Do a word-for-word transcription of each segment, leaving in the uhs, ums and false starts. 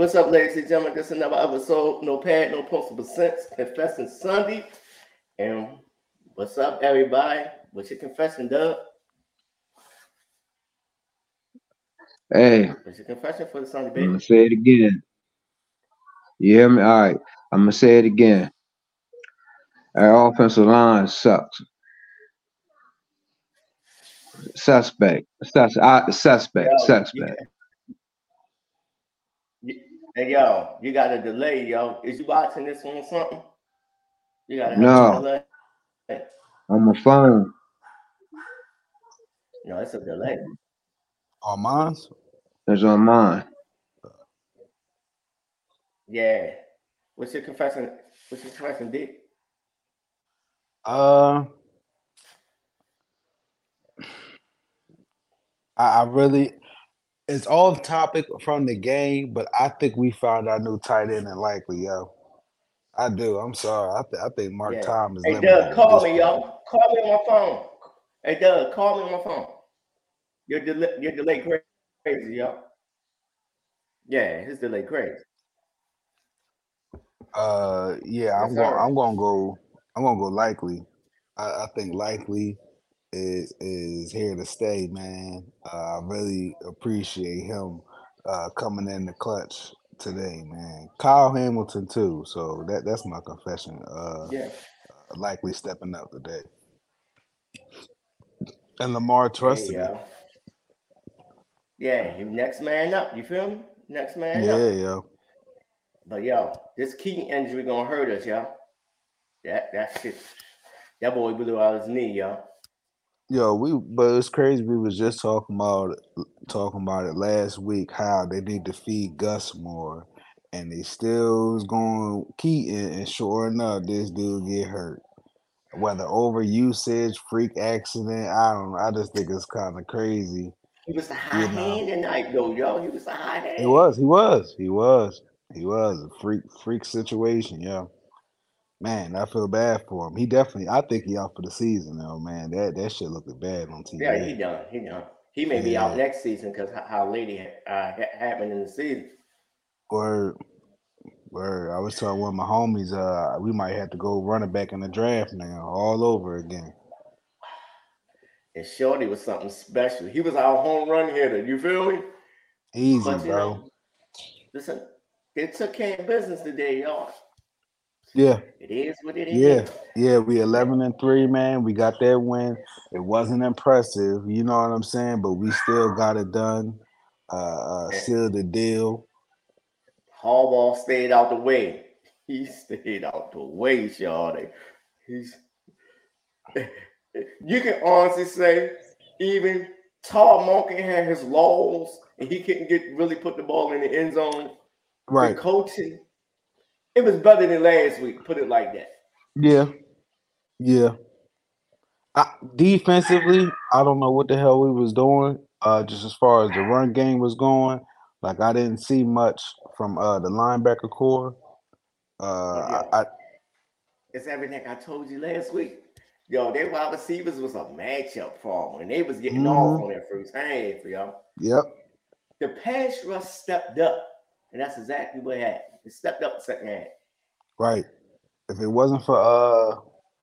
What's up, ladies and gentlemen? This is another episode. No pad, no postal percents. Confessing Sunday. And what's up, everybody? What's your confession, Doug? Hey. What's your confession for the Sunday, baby? I'm going to say it again. You hear me? All right. I'm going to say it again. Our offensive line sucks. Suspect. Sus- I, suspect. Yo, suspect. Yeah. Hey, yo, you got a delay, yo. Is you watching this one or something? You got no. a delay? Hey. On my phone. No, it's a delay. On mine? It's on mine. Yeah. What's your confession? What's your confession, D? Uh... I really, it's off topic from the game, but I think we found our new tight end and Likely, yo. I do. I'm sorry. I, th- I think Mark yeah. Tom is. Hey, Doug, call me, yo. Call me on my phone. Hey, Doug, call me on my phone. Your delay, your delay crazy, yo. Yeah, his delay crazy. Uh, yeah, I'm going. I'm going to go. I'm going to go Likely. I, I think Likely is is here to stay, man. Uh, I really appreciate him uh, coming in the clutch today, man. Kyle Hamilton too, so that, that's my confession. Uh, yeah. uh, Likely stepping up today. And Lamar trusted him. Yeah, you next man up, you feel me? Next man yeah, up. Yeah, yo. But yo, this key injury gonna hurt us, yo. That, that shit, that boy blew out his knee, yo. Yo, we but it's crazy. We was just talking about talking about it last week. How they need to feed Gus more, and they still is going Keaton. And sure enough, this dude get hurt. Whether over usage, freak accident, I don't know. I just think it's kind of crazy. He was a high you know. hand tonight, though, yo. He was a high hand. He was. He was. He was. He was a freak freak situation, yo. Man, I feel bad for him. He definitely, I think he out for the season, though, man. That that shit looking bad on T V. Yeah, he done. He done. He may yeah. be out next season because how late it uh, happened in the season. Word. Word. I was telling one of my homies, uh, we might have to go running back in the draft now all over again. And Shorty was something special. He was our home run hitter. You feel me? Easy, but, bro. Know, listen, they took care of business today, y'all. Yeah, it is what it is. Yeah, yeah, we eleven and three, man. We got that win. It wasn't impressive, you know what I'm saying, but we still got it done. Uh, uh sealed the deal. Harbaugh stayed out the way. He stayed out the way, y'all. He's. You can honestly say even Todd Monken had his laws, and he couldn't get really put the ball in the end zone. Right, the coaching. It was better than last week, put it like that. Yeah. Yeah. I, defensively, I don't know what the hell we was doing, uh, just as far as the run game was going. Like, I didn't see much from uh, the linebacker core. Uh, yeah. I, I, it's everything I told you last week. Yo, their wide receivers was a matchup problem, and they was getting mm-hmm. off on their first half, yo. Yep. The pass rush stepped up, and that's exactly what happened. It stepped up the second half. Right. If it wasn't for uh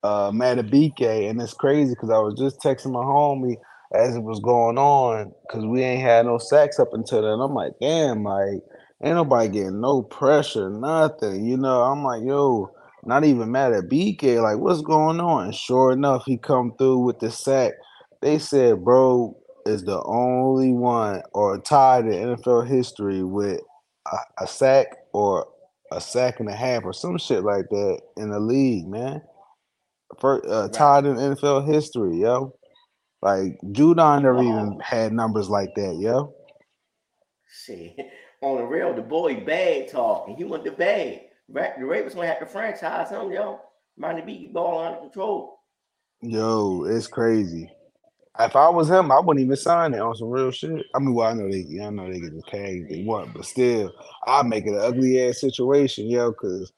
uh Matabike, and it's crazy because I was just texting my homie as it was going on because we ain't had no sacks up until then. I'm like, damn, like ain't nobody getting no pressure, nothing. You know, I'm like, yo, not even Matabike. Like, what's going on? And sure enough, he come through with the sack. They said, bro, is the only one or tied in N F L history with a, a sack. Or a sack and a half, or some shit like that in the league, man. First, uh, tied in N F L history, yo. Like Judon never um, even had numbers like that, yo. Shit, on the real, the boy bag talking. He went to bag. The Ravens gonna have to franchise him, yo. Mind the beat ball under control. Yo, it's crazy. If I was him, I wouldn't even sign it on some real shit. I mean, well, I know they, I know they get the tag they want, but still, I make it an ugly ass situation, yo, because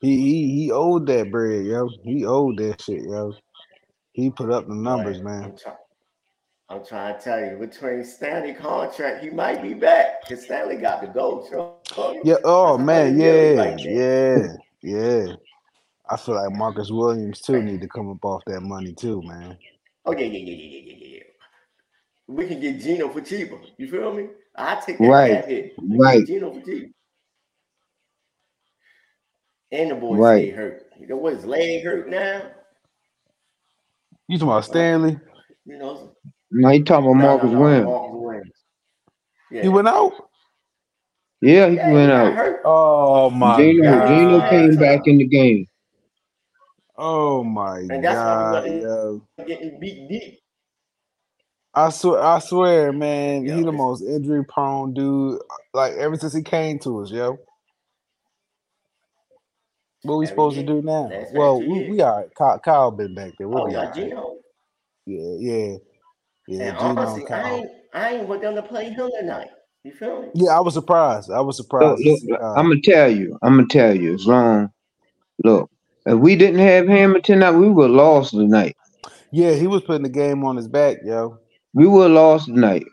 he, he he owed that bread, yo. He owed that shit, yo. He put up the numbers, man. I'm, try- I'm trying to tell you, between Stanley contract, he might be back because Stanley got the gold trophy. Yeah. Oh man. Yeah. Like yeah. Yeah. I feel like Marcus Williams too need to come up off that money too, man. Oh yeah, yeah, yeah, yeah, yeah, yeah. We can get Gino for cheaper. You feel me? I take that right. hit. We right. Get Gino for cheaper. And the boy's right. leg hurt. You know what? His leg hurt now. You talking about Stanley? You know. No, you talking about Marcus no, no, no, Williams. Marcus Williams. Yeah. He went out. Yeah, he yeah, went he out. Hurt. Oh my Gino, God! Gino came back in the game. Oh my and that's God! Yo. Getting beat deep. I swear, I swear, man, yo, he the most injury prone dude. Like ever since he came to us, yo. What we supposed to do now? Well, we, we are. Kyle, Kyle been back there. We'll oh, yeah, right. Gino. Yeah, yeah, yeah. And Gino, honestly, Kyle. I ain't, I ain't with them to play him tonight. You feel me? Yeah, I was surprised. I was surprised. Look, look, uh, I'm gonna tell you. I'm gonna tell you. As long, look, if we didn't have Hamilton tonight, we would have lost tonight. Yeah, he was putting the game on his back, yo. We would have lost tonight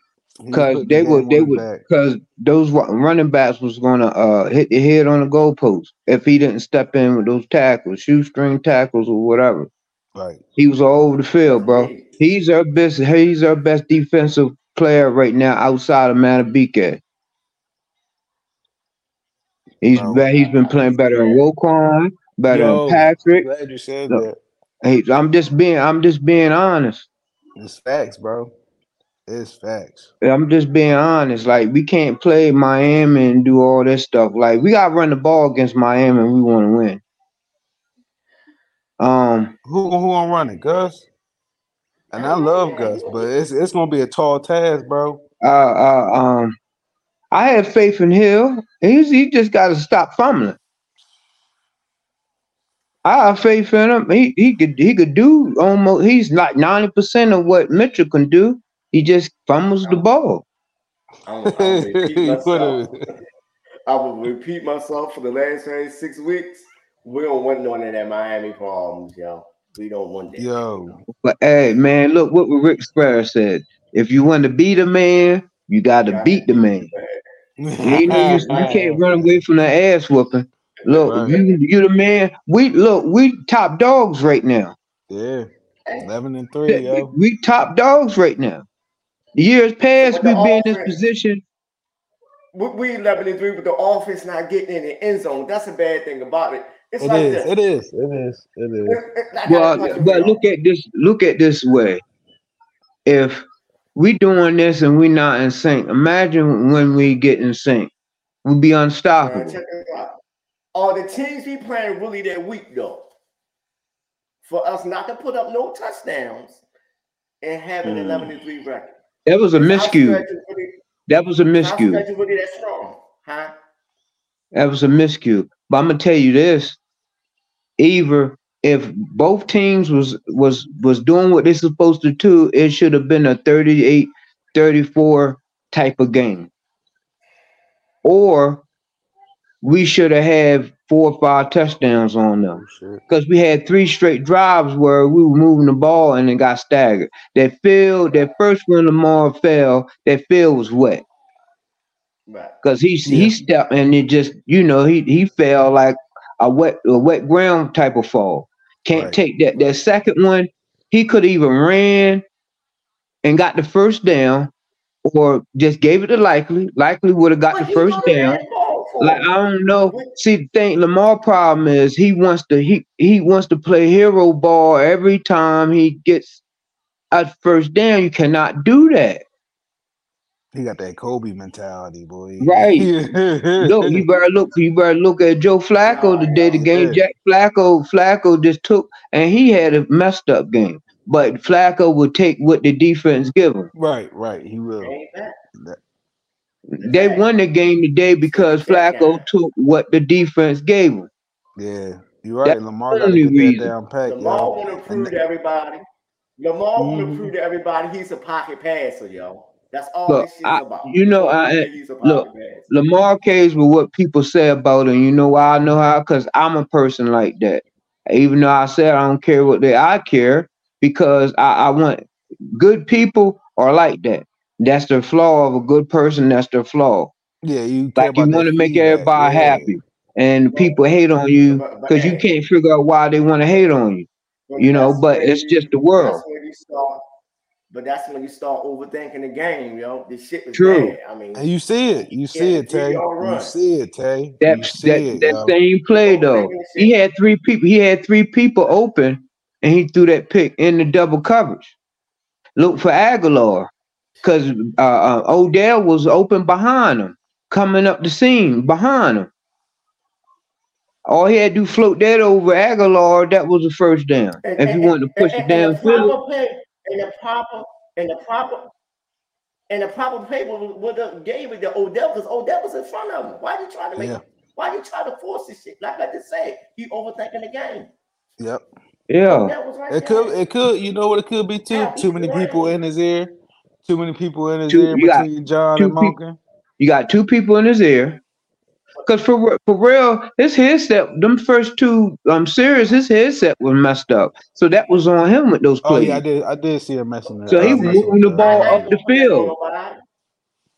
because they were they would because those running backs was gonna uh, hit the head on the goalpost if he didn't step in with those tackles, shoestring tackles or whatever. Right, he was all over the field, bro. He's our best. He's our best defensive player right now outside of Matabike. He's oh, he's been playing better in Woquan, better Yo, in Patrick. Glad you said that. Hey, I'm just being I'm just being honest. It's facts, bro. It's facts. I'm just being honest. Like, we can't play Miami and do all this stuff. Like, we gotta run the ball against Miami and we want to win. Um, who who gonna run it, Gus? And I love Gus, but it's it's gonna be a tall task, bro. Uh, uh um, I have faith in Hill. He's he just got to stop fumbling. I have faith in him. He he could he could do almost. He's like ninety percent of what Mitchell can do. He just fumbles the ball. I'm, I'm I will repeat myself for the last six weeks. We don't want none of that Miami problems, yo. We don't want that. Yo. But, hey, man, look what Rick Square said. If you want to beat a man, you got to beat the man. You know, you, you can't run away from the ass whooping. Look, right. you, you the man. We Look, we top dogs right now. Yeah, eleven and three, we, yo. We top dogs right now. Years past, we've been in this position. We eleven and three, but the offense not getting in the end zone. That's a bad thing about it. It's it, like is, it is. It is. It is. It, well, but look at this. Look at this way. If we doing this and we're not in sync, imagine when we get in sync, we'll be unstoppable. Are the teams we playing really that weak though? For us not to put up no touchdowns and have an eleven and three record. That was a miscue. That was a miscue. That strong, huh? That was a miscue. But I'm gonna tell you this: either if both teams was was was doing what they're supposed to do, it should have been a thirty-eight thirty-four type of game, or we should have had four or five touchdowns on them because we had three straight drives where we were moving the ball and it got staggered. That field, that first one Lamar fell, that field was wet. Because he yeah. he stepped and it just, you know, he he fell like a wet a wet ground type of fall. Can't right. take that. That second one, he could even ran and got the first down or just gave it to Likely. Likely would have got what the first down. Like, I don't know. See, the thing, Lamar's problem is he wants to he he wants to play hero ball every time he gets a first down. You cannot do that. He got that Kobe mentality, boy. Right. Look, you better look. You better look at Joe Flacco today. The game, Jack Flacco. Flacco just took, and he had a messed up game. But Flacco will take what the defense give him. Right, right. He will. They won the game today because Flacco took what the defense gave him. Yeah, you're right. That's Lamar got to get that down pat. Lamar want to prove to everybody. Lamar want to prove to everybody he's a pocket passer, yo. That's all look, this shit I, about. You know, I, look, Lamar Case with what people say about him. You know why I know how? Because I'm a person like that. Even though I said I don't care what they, I care because I, I want good people are like that. That's the flaw of a good person. That's the flaw. Yeah, you like you want to make everybody yeah. happy, and people hate on you because you can't figure out why they want to hate on you. You know, but it's just the world. But that's when you start overthinking the game, yo. This shit was true. Bad. I mean, and you see it, you see it, Tay. You see it, Tay. That you see that, it, that same play though. He had three people. He had three people open, and he threw that pick in the double coverage. Look for Aguilar, because uh, uh, Odell was open behind him, coming up the seam behind him. All he had to do float that over Aguilar. That was the first down. And, if you wanted to push and, it and, downfield. And the proper, and the proper, and the proper play would have gave it to Odell because Odell was in front of him. Why did you try to make? Yeah. Why did you try to force this shit? Like I just said, he overthinking the game. Yep. Yeah. Right it there. could. It could. You know what? It could be too. Yeah, too many right. people in his ear. Too many people in his two, ear between John and Monken. You got two people in his ear. Because for for real, his headset, them first two um series, his headset was messed up. So that was on him with those plays. Oh yeah, I did. I did see him messing up. So he was moving the ball up the field.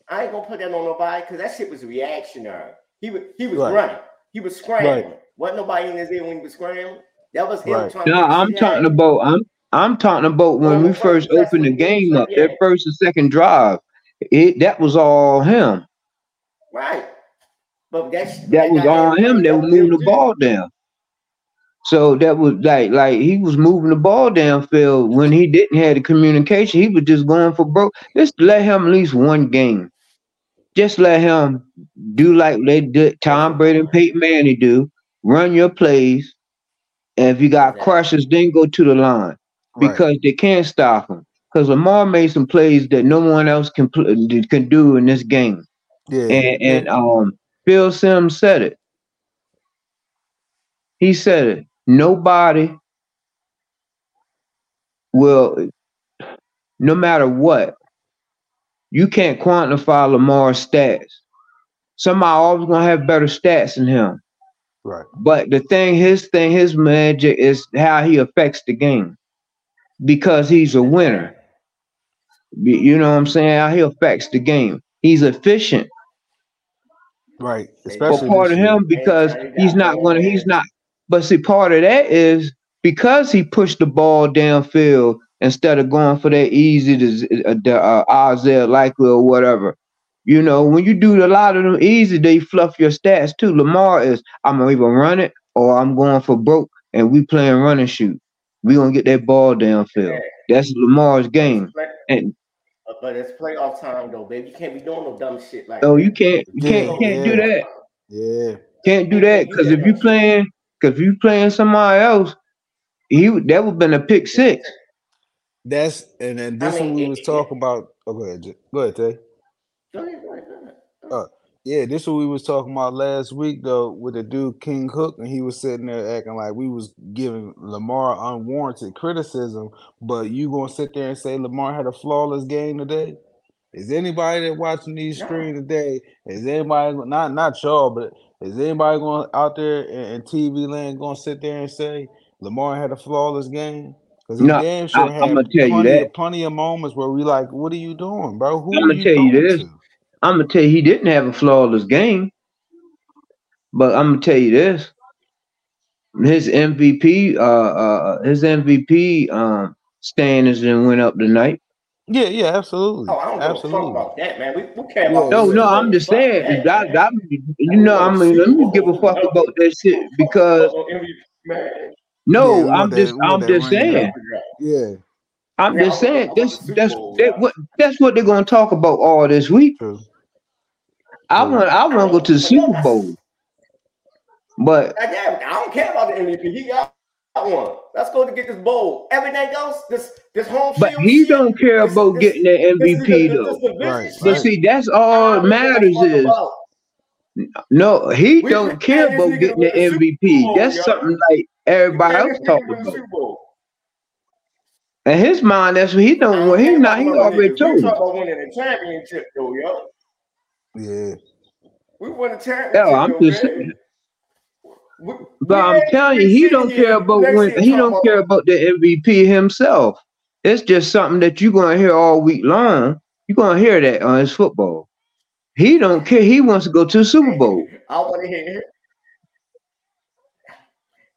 I ain't gonna put that on nobody because that shit was reactionary. He was he was right. running. He was scrambling. Right. Wasn't nobody in his ear when he was scrambling. That was him right. trying. No, to I'm talking out. about. I'm I'm talking about when well, we first opened the game up. Their first and second drive, it that was all him. Right. But that's, that was on him. They were moving the ball down. So that was like, like he was moving the ball downfield when he didn't have the communication. He was just going for broke. Just let him at least one game. Just let him do like they did Tom Brady and Peyton Manning do. Run your plays. And if you got crushes, then go to the line. Because right. they can't stop him. Because Lamar made some plays that no one else can, can do in this game. Yeah. And, and um. Phil Simms said it. He said it. Nobody will, no matter what, you can't quantify Lamar's stats. Somebody always gonna have better stats than him. Right. But the thing, his thing, his magic is how he affects the game because he's a winner. You know what I'm saying? How he affects the game. He's efficient. Right, especially but part of him because he's not going to, he's not, but see, part of that is because he pushed the ball downfield instead of going for that easy to the uh, Isaiah Likely or whatever. You know, when you do a lot of them easy, they fluff your stats too. Lamar is, I'm going to either run it or I'm going for broke and we playing run and shoot. We're going to get that ball downfield. That's Lamar's game. And but it's playoff time though, baby. You can't be doing no dumb shit like. Oh, no, you can't, you can't, you can't yeah. do that. Yeah, can't do that because if you playing, because you playing somebody else, he that would have been a pick six. That's and then this I mean, one we it, was it, talking it, about. Oh, go ahead, go ahead, Tay. Go ahead, go ahead, go ahead. Uh, yeah, this one we was talking about last week though with the dude King Hook, and he was sitting there acting like we was giving Lamar unwarranted criticism, but you gonna sit there and say Lamar had a flawless game today? Is anybody that watching these no. stream today? Is anybody not not y'all, but is anybody going out there in, in T V land gonna sit there and say Lamar had a flawless game? Because he no, damn sure I, had I'm gonna tell plenty, you that. plenty of moments where we like, what are you doing, bro? Who I'm are gonna you tell you this. To? I'm going to tell you, he didn't have a flawless game. But I'm going to tell you this. His M V P, uh, uh, his M V P um, standings went up tonight. Yeah, yeah, absolutely. Oh, I don't absolutely. give a fuck about that, man. We, we care about No, no, I'm just saying. I, I, you know, I mean, let me give a fuck about that shit because. No, I'm just, I'm just saying. Yeah. I'm just saying that's that's that, what that's what they're gonna talk about all this week. True. I want I want to go to the Super Bowl, but I don't care about the M V P. He got one. Let's go to get this bowl. Everything else, this this home. But field he don't care about this, getting that M V P a, though. But right, right. see, that's all that matters is. About. No, he we don't care about getting the M V P. Bowl, that's yo. something like everybody else talking about. In his mind, that's what he don't want. He's not. He already told. We talk about winning a championship, though, yo. Yeah. We won a championship. No, I'm just saying. We, but we I'm telling you, he don't care about when. He don't care about the M V P himself. It's just something that you're going to hear all week long. You're going to hear that on his football. He don't care. He wants to go to the Super Bowl. I want to hear it.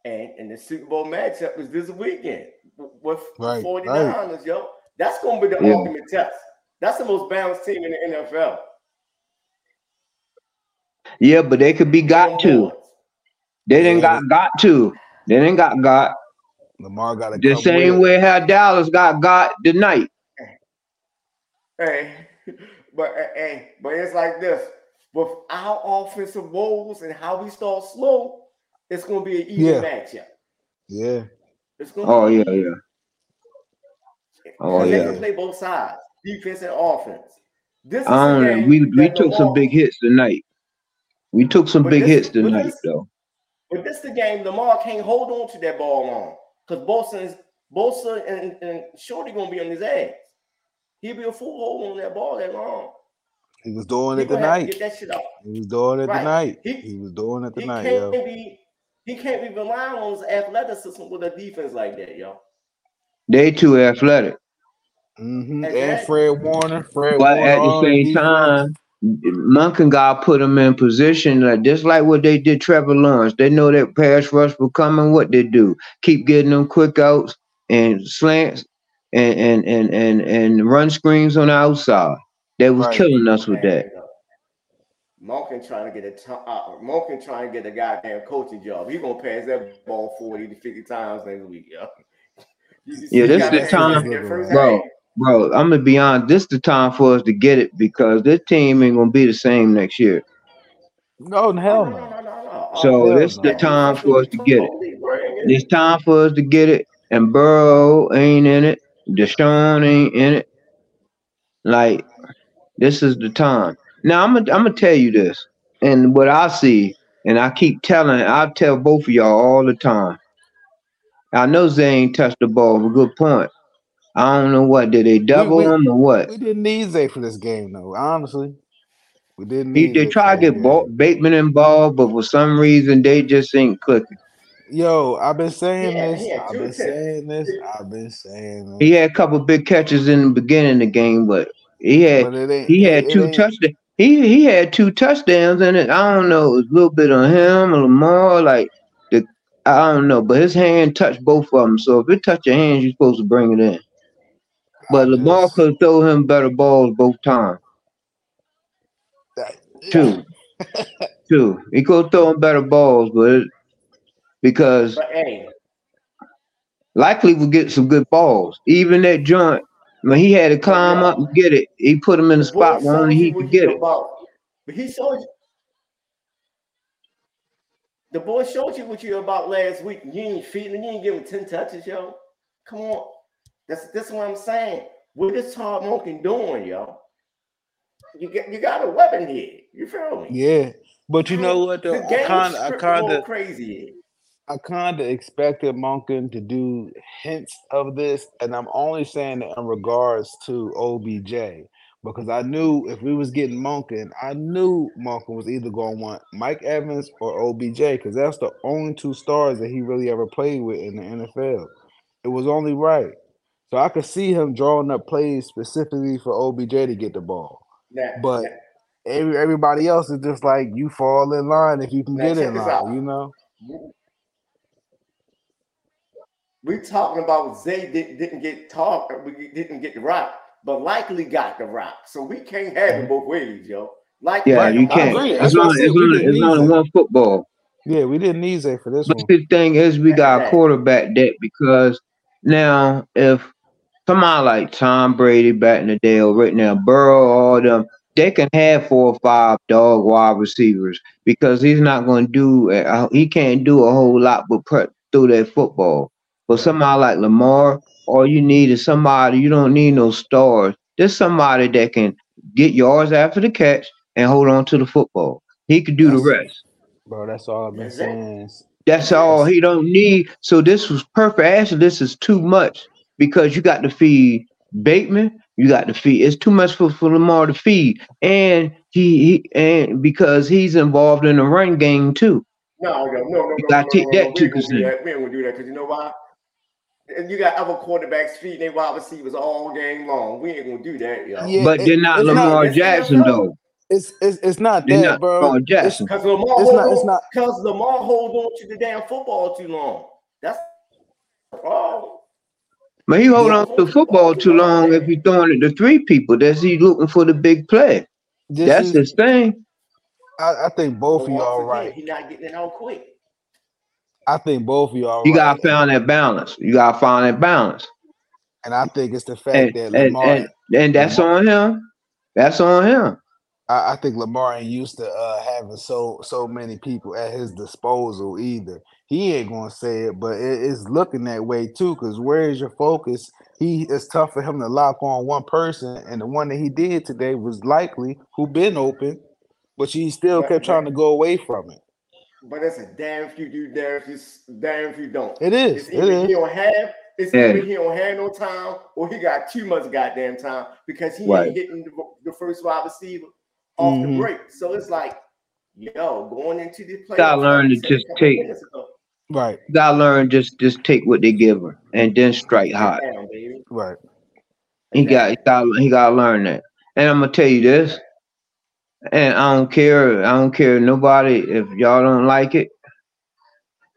And, and the Super Bowl matchup is this weekend with right, forty-niners, right. yo. That's going to be the yeah. ultimate test. That's the most balanced team in the N F L. Yeah, but they could be got to. They didn't yeah. got got to. They didn't got got. Lamar got the same way how Dallas got got tonight. Hey, but hey, but it's like this. With our offensive woes and how we start slow, it's going to be an even yeah. matchup. Yeah. It's going to oh, be yeah, even. yeah. Oh, yeah. They can play both sides, defense and offense. This is um, we we took some big hits tonight. We took some but big this, hits tonight, but this, though. But this is the game Lamar can't hold on to that ball long because Bosa, is, Bosa and, and Shorty going to be on his ass. He'll be a full hold on that ball that long. He was doing it tonight. Get that shit off. He was doing it right. tonight. He, he was doing it tonight, yo. He can't be relying on his athleticism with a defense like that, yo. They too athletic. Mm-hmm. And, and Fred Warner. Fred but Warner at the same time, Monken got put him in position, like, just like what they did Trevor Lawrence. They know that pass rush will come and what they do. Keep getting them quick outs and slants and and and and, and run screens on the outside. They was right. killing us with that. Monken trying to get a uh, Monken trying to get a goddamn coaching job. He gonna pass that ball forty to fifty times next week, yo. Yeah, this is the time, bro. Bro, I'm gonna be honest. This is the time for us to get it because this team ain't gonna be the same next year. No, hell no. no, no, no, no. So oh, this is no. the time for us to get it. It's time for us to get it. And Burrow ain't in it. Deshaun ain't in it. Like, this is the time. Now I'm gonna I'm gonna tell you this, and what I see, and I keep telling, I tell both of y'all all the time. I know Zay ain't touched the ball, but good point. I don't know what did they double we, we, him or what. We didn't need Zay for this game though, honestly. We didn't. Need he, they tried to get ball, Bateman involved, but for some reason they just ain't clicking. Yo, I've been saying yeah, this. Yeah, I've been saying this. I've been saying this. He had a couple big catches in the beginning of the game, but he had but he had two touchdowns. He he had two touchdowns in it. I don't know. It was a little bit on him or Lamar. Like the I don't know, but his hand touched both of them. So if it touched your hands, you're supposed to bring it in. But Lamar could throw him better balls both times. Two, two. He could throw him better balls, but it, because but, hey. Likely would get some good balls. Even that joint. When he had to climb up and get it, he put him in the spot where only he could get it. But he showed you. The boy showed you what you were about last week. You ain't feeding him. You ain't giving him ten touches, yo. Come on. That's that's what I'm saying. What is Todd Monken doing, yo? You get you got a weapon here. You feel me? Yeah. But you know what? The game is I kinda crazy. I kind of expected Monken to do hints of this, and I'm only saying that in regards to O B J, because I knew if we was getting Monken, I knew Monken was either going to want Mike Evans or O B J, because that's the only two stars that he really ever played with in the N F L. It was only right. So I could see him drawing up plays specifically for O B J to get the ball. Nah, but nah. Every, everybody else is just like, you fall in line if you can nah, get in line, you know? We're talking about Zay did, didn't get talked, we didn't get the rock, but Likely got the rock. So we can't have it both ways, yo. Likely, yeah, you can't. It's only one football. Yeah, we didn't need Zay for this but one. The thing is, we got a quarterback that because now if somebody like Tom Brady back in the day or right now, Burrow, all them, they can have four or five dog wide receivers because he's not going to do – he can't do a whole lot but put through that football. But somebody like Lamar, all you need is somebody. You don't need no stars. There's somebody that can get yards after the catch and hold on to the football. He could do that's, the rest. Bro, that's all I've been saying. That's all he don't need. So this was perfect. Actually, this is too much because you got to feed Bateman. You got to feed. It's too much for, for Lamar to feed, and he, he and because he's involved in the run game too. No, no, no, no. You got to no, take no, that no, no. too. We ain't gonna do that because you know why. and you got other quarterbacks feeding their wide receivers all game long. We ain't gonna do that, yo. Yeah, but it, they're not Lamar not, Jackson not, though. It's it's it's not they're that, not bro. Lamar Jackson. Because Lamar because Lamar holds on to the damn football too long. That's the problem. Man, he hold on to football too long if he's throwing it to three people. That's he looking for the big play. This That's is, his thing. I, I think both of you are right. He's not getting it all quick. I think both of you are right. You gotta find that balance. You gotta find that balance. And I think it's the fact and, that Lamar and, and, and that's on him. That's on him. I, I think Lamar ain't used to uh, having so so many people at his disposal either. He ain't gonna say it, but it, it's looking that way too. Cause where is your focus? He it's tough for him to lock on one person, and the one that he did today was Likely, who been open, but she still but, kept trying to go away from it. But that's a damn if you do, damn if you damn if you don't. It is. It's either it is. He don't have. It's yeah. either he don't have no time, or he got too much goddamn time because he right. ain't hitting the, the first wide receiver off mm-hmm. the break. So it's like, yo, going into the play. I learned to just take. Right, gotta learn just just take what they give her and then strike hard. Damn, baby. Right, he got he got he gotta learn that. And I'm gonna tell you this, and I don't care, I don't care nobody if y'all don't like it,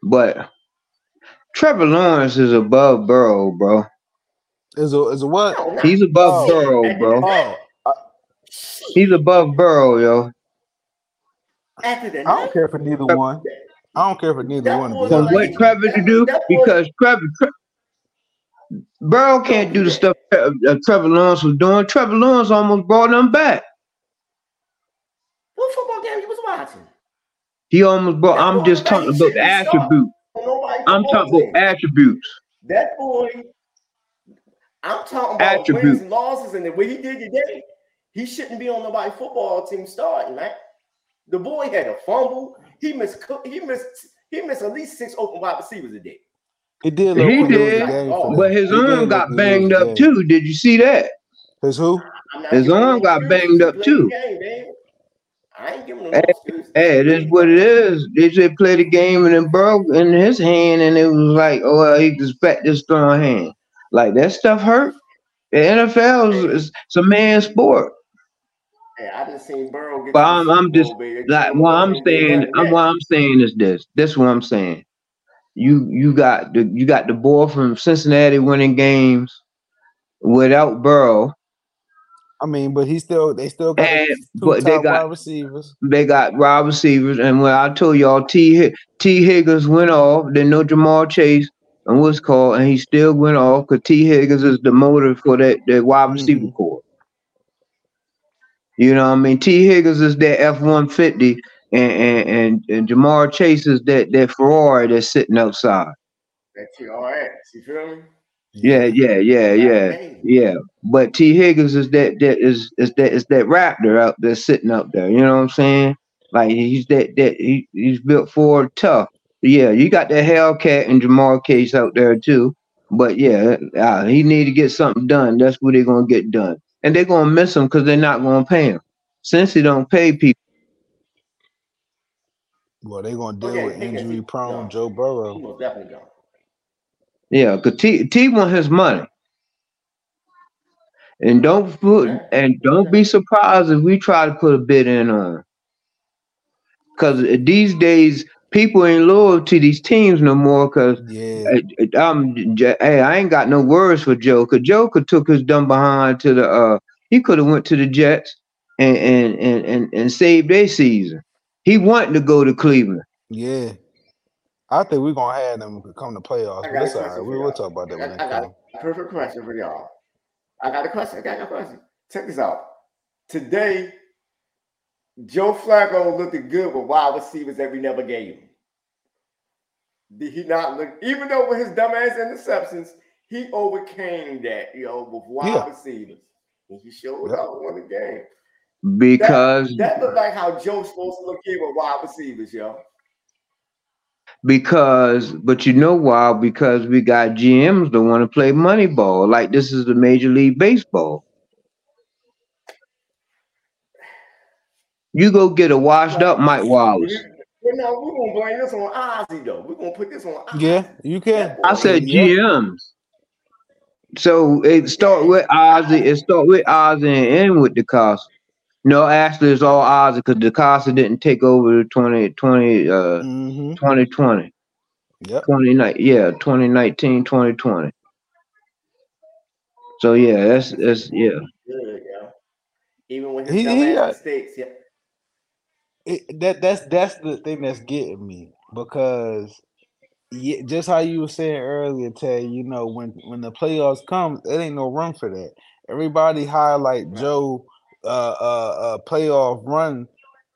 but Trevor Lawrence is above Burrow, bro. Is a is a what? He's above oh. Burrow, bro. Oh. Uh, He's above Burrow, yo. After that, I don't care for neither one. I don't care for neither one of them. What Trevor to do? Because Trevor, Trevor Burrow can't do the stuff uh, uh, Trevor Lawrence was doing. Trevor Lawrence almost brought him back. What football game he was watching? He almost brought. I'm just talking about the attributes. I'm talking about attributes. That boy, I'm talking about wins and losses, and the way he did today, he shouldn't be on nobody's football team starting, man. The boy had a fumble. He missed. He missed. He missed at least six open wide receivers a day. It did. He did, oh, but his arm got banged up too. Did you see that? His who? His arm got banged up too. I ain't giving him no excuses. Hey, it is what it is. They said play the game and it broke in his hand, and it was like, oh, well, he just back this strong hand. Like that stuff hurt. The N F L is it's a man's sport. I didn't see Burrow get. But I'm, I'm just goal, like what I'm saying. I'm, what I'm saying is this. This is what I'm saying. You you got the you got the boy from Cincinnati winning games without Burrow. I mean, but he still they still got and, but they got wide receivers. They got wide receivers, and when I told y'all T T Higgins went off, then no Ja'Marr Chase and what's called, and he still went off because T Higgins is the motive for that that wide receiver mm-hmm. corps. You know what I mean? T Higgins is that F one fifty and and, and, and Ja'Marr Chase is that, that Ferrari that's sitting outside. That's your ass, you feel me? Yeah, yeah, yeah, yeah. Yeah. But T Higgins is that that is is that is that Raptor out there sitting up there. You know what I'm saying? Like he's that that he, he's built for tough. Yeah, you got that Hellcat and Ja'Marr Chase out there too. But yeah, uh, he need to get something done. That's what they're gonna get done. And they're going to miss him because they're not going to pay him. Since they don't pay people. Well, they're going to deal okay, with injury-prone Joe Burrow. He will definitely go. Yeah, because T, T wants his money. And don't and don't be surprised if we try to put a bid in on him. Because these days, people ain't loyal to these teams no more because yeah. I'm. Hey, I ain't got no words for Joe. Cause Joe could took his dumb behind to the. Uh, he could have went to the Jets and and and and, and saved their season. He wanted to go to Cleveland. Yeah, I think we're gonna have them come to playoffs. That's all right. We will talk about that. I, when I got a perfect question for y'all. I got a question. I got a question. Check this out. Today, Joe Flacco looked good with wide receivers that we never gave him. Did he not look? Even though with his dumbass interceptions, he overcame that, you know, with wide yeah. receivers. And he showed up and won the game. Because that, that looked like how Joe's supposed to look here with wide receivers, yo. Because, but you know why? Because we got G Ms that want to play money ball. Like this is the Major League Baseball. You go get a washed-up Mike Wallace. We're not, we're gonna blame this on Ozzy though. We're gonna put this on Ozzy. Yeah, you can. I said yeah. G Ms. So it start with Ozzy, it start with Ozzy and end with DeCosta. No, actually, it's all Ozzy because DeCosta didn't take over the twenty twenty, uh, mm-hmm. twenty twenty. Yep. twenty, yeah, twenty nineteen, twenty twenty. So yeah, that's that's yeah. Good, yeah. Even when he got mistakes, yeah. It, that that's that's the thing that's getting me because. Yeah, just how you were saying earlier, Ted, you know, when, when the playoffs come, there ain't no room for that. Everybody highlight right. Joe uh, uh, uh, playoff run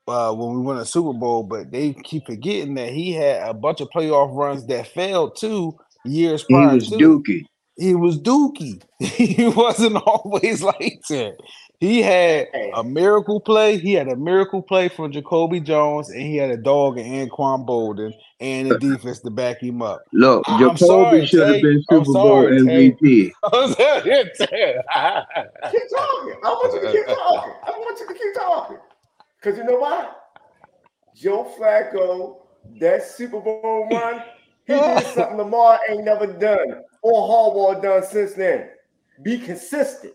uh, when we won a Super Bowl, but they keep forgetting that he had a bunch of playoff runs that failed too years prior. He was too. dookie. He was dookie. He wasn't always like that. He had a miracle play. He had a miracle play from Jacoby Jones, and he had a dog in Anquan Boldin and the defense to back him up. Look, I'm Jacoby should have been Super Bowl M V P. I'm sorry, keep talking. I want you to keep talking. I want you to keep talking. Because you know why? Joe Flacco, that Super Bowl run, he did something Lamar ain't never done or Harbaugh done since then. Be consistent.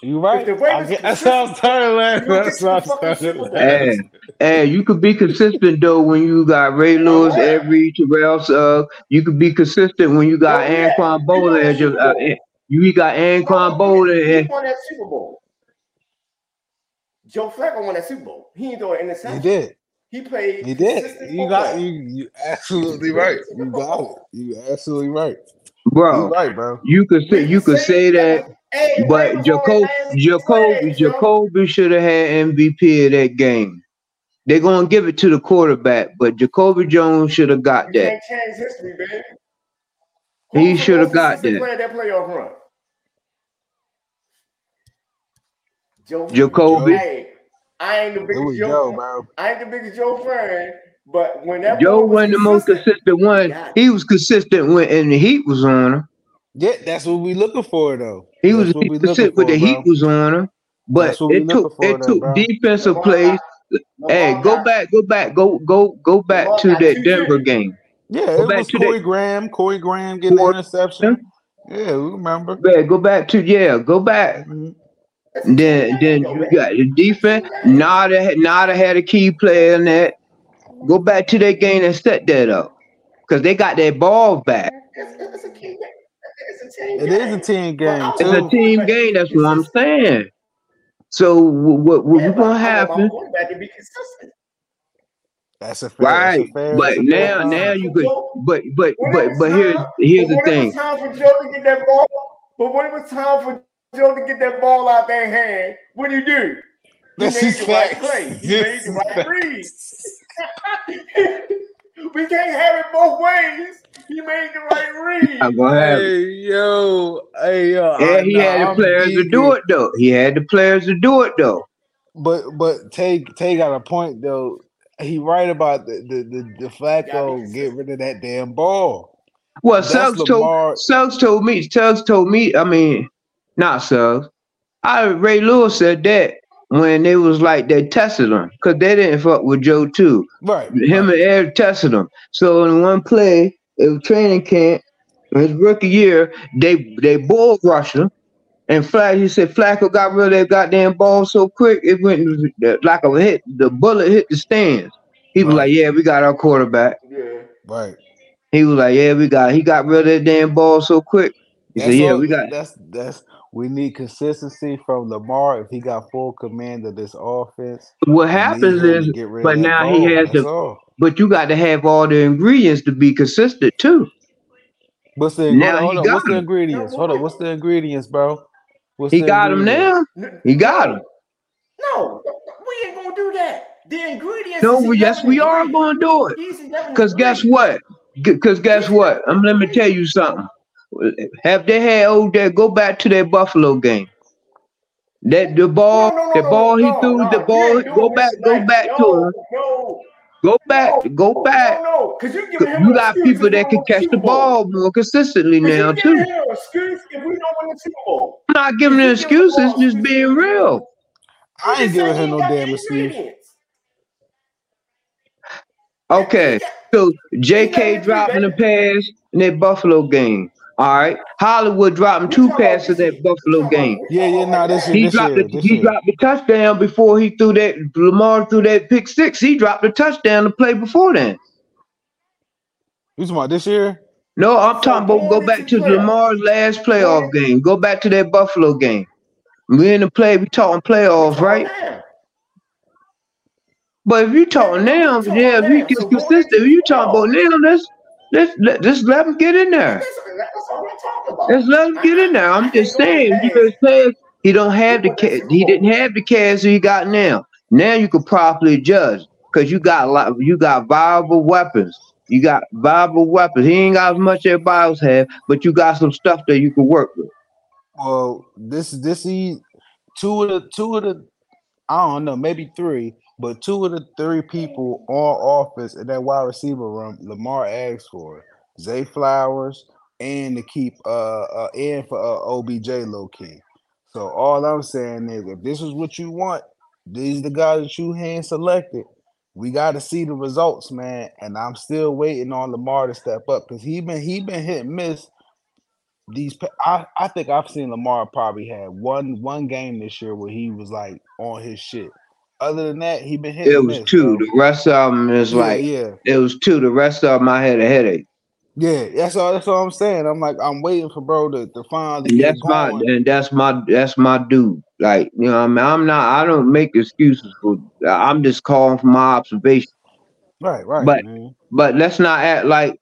You right. That's how I'm starting laughing. That's how I'm starting laughing. Hey, you could be consistent, though, when you got Ray Lewis, every Terrell Suggs. You could be consistent when you got Anquan Boldin. You, uh, you got Anquan Boldin. He won that Super Bowl. Joe Flacco won that Super Bowl. He ain't doing interception. He did. He played. He did. You got you, you absolutely right. You got it. You absolutely right. Bro, you right, bro. You could say, you could say that. Hey, but Jacob, Jacoby, Jacoby should have had M V P of that game. They're gonna give it to the quarterback, but Jacoby Jones should have got you that. Can't change history, baby. He should have got that. that playoff run? Joe Jacoby. Hey, I ain't the biggest Joe. Joe I ain't the biggest Joe fan, but whenever Joe wasn't the most consistent one, he was consistent when and the heat was on him. Yeah, that's what we looking for, though. He that's was consistent with the bro. Heat was on him, but it took for, it took defensive Lamar, plays. Lamar, hey, Lamar, go back, go back, go go go back Lamar, to that Denver game. Yeah, go it back was to Corey that. Graham. Corey Graham getting Corey. the interception. Yeah, we remember. Yeah, go back to yeah, go back. Mm-hmm. Then then you got the defense. Nada Nada had a key player in that. Go back to that game and set that up because they got their ball back. It's, it's a key. It game. is a team game. Well, it's a team game. That's what I'm saying. So what what yeah, gonna happen? To be consistent. That's a fair, right. That's a fair, but now, now time. you could. But but but but here's here's the thing. When it was time for Joe to get that ball, but when it was time for Joe to get that ball out their hand, what do you do? You this made is the right play. You this made the right read. We can't have it both ways. He made the right read. I'm gonna have hey, it. Yo, hey yo. Yeah, he know, had the players to do it though. He had the players to do it though. But but Tay Tay got a point though. He right about the the the, the Flacco get rid of that damn ball. Well, Suggs told Suggs told me Suggs told me. I mean, not Suggs. I Ray Lewis said that. When it was like they tested him because they didn't fuck with Joe too. Right. Him and Eric tested him. So in one play, it was training camp, his rookie year, they they bull rushed him. And Flack, he said Flacco got rid of that goddamn ball so quick it went like a hit. The bullet hit the stands. He was right. like, yeah, we got our quarterback. Yeah. Right. He was like, yeah, we got. He got rid of that damn ball so quick. He that's said, yeah, all, we got. That's that's. We need consistency from Lamar if he got full command of this offense. What happens is, but now he has to. But you got to have all the ingredients to be consistent too. What's the now? Hold on, what's the ingredients? Hold on, what's the ingredients, bro? He got him now. He got him. No, we ain't gonna do that. The ingredients. No, yes, we are gonna do it. Cause guess what? Cause guess what? I'm let me tell you something. Have they had Odell go back to that Buffalo game? That the ball, no, no, no, the ball no, he threw, no, the ball no, go back, go back no, to him. No, go back, no, go back. No, no, you, you got people that can catch the ball more consistently now too. Him an excuse if we don't win the Super Bowl. I'm not giving an excuse. It's just being real. I ain't giving him no damn excuse. Okay, so J K dropping the pass in that Buffalo game. All right, Hollywood dropping two passes that Buffalo game. Yeah, yeah, no, nah, this is he this dropped. Year, the, this he year. dropped the touchdown before he threw that. Lamar threw that pick six. He dropped the touchdown to play before that. You talking about this year? No, I'm talking about go back to Lamar's last playoff game. Go back to that Buffalo game. We in the play. We talking playoffs, right? But if you talking now, yeah, if you get consistent, if you talking about now, that's. Let's let, just let them get in there. Let's let them get in there. I'm just saying, because players, he don't have the ca- he didn't have the cash that he got now. Now you can properly judge because you got a lot. You got viable weapons. You got viable weapons. He ain't got as much as everybody else have, but you got some stuff that you can work with. Well, this this is two of the two of the I don't know, maybe three. But two of the three people on offense in that wide receiver room, Lamar asked for Zay Flowers and to keep uh, uh in for uh, O B J low key. So all I'm saying is, if this is what you want, these are the guys that you hand selected. We got to see the results, man. And I'm still waiting on Lamar to step up because he been he been hit and miss. These I, I think I've seen Lamar probably had one one game this year where he was like on his shit. Other than that, he been hit. It was two. The rest of them is yeah, like yeah. It was two. The rest of them, I had a headache. Yeah, that's all. That's all I'm saying. I'm like, I'm waiting for bro to to finally. And that's my and that's my that's my dude. Like you know, what I mean, I'm not. I don't make excuses for. I'm just calling from my observation. Right, right. But man. but let's not act like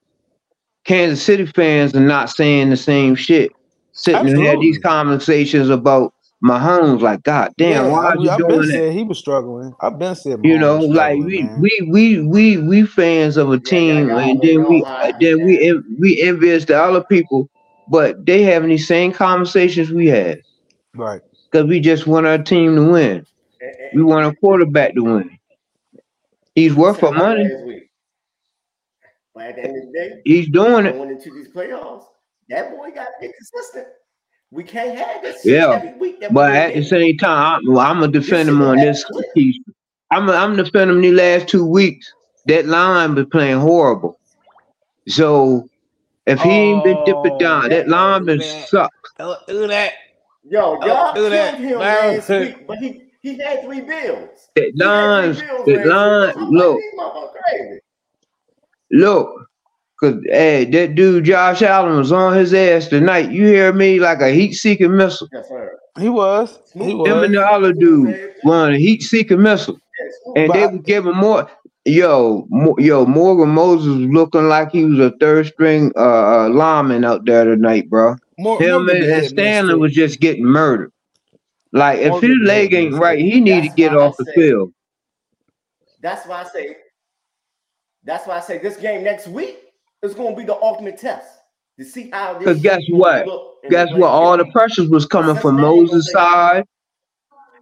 Kansas City fans are not saying the same shit. Sitting Absolutely. Here, these conversations about. Mahomes, like, God damn, yeah, why are you I doing that? He was struggling. I've been saying, you know, like we, we we we we fans of a team, yeah, and then we line. then we we envious the other people, but they having these same conversations we had, right? Because we just want our team to win. We want a quarterback to win. He's worth our money. But at the end of the day, he's doing it. Going into these playoffs, that boy got to be consistent. We can't have this. Yeah, every week that but we at the same time, I'm, well, I'm gonna defend him on this piece. I'm I'm defending him the last two weeks. That line been playing horrible. So if he oh, ain't been dipping down, that line been sucked. Don't do that, yo. Y'all killed him last week, but he he had three bills. That line, that line, look, look. Cause hey, that dude Josh Allen was on his ass tonight. You hear me? Like a heat-seeking missile. Yes, sir. He was. He Him was. Him and the other dude won a heat-seeking missile, yes, and they were giving more. Yo, mo, yo, Morgan Moses was looking like he was a third-string uh, lineman out there tonight, bro. More, Him and, and Stanley was just getting murdered. Like if Morgan his leg ain't right, he need to get off I the say, field. That's why I say. That's why I say this game next week. It's going to be the ultimate test to see how this. Because guess what? Guess what? All the pressures was coming from Moses' side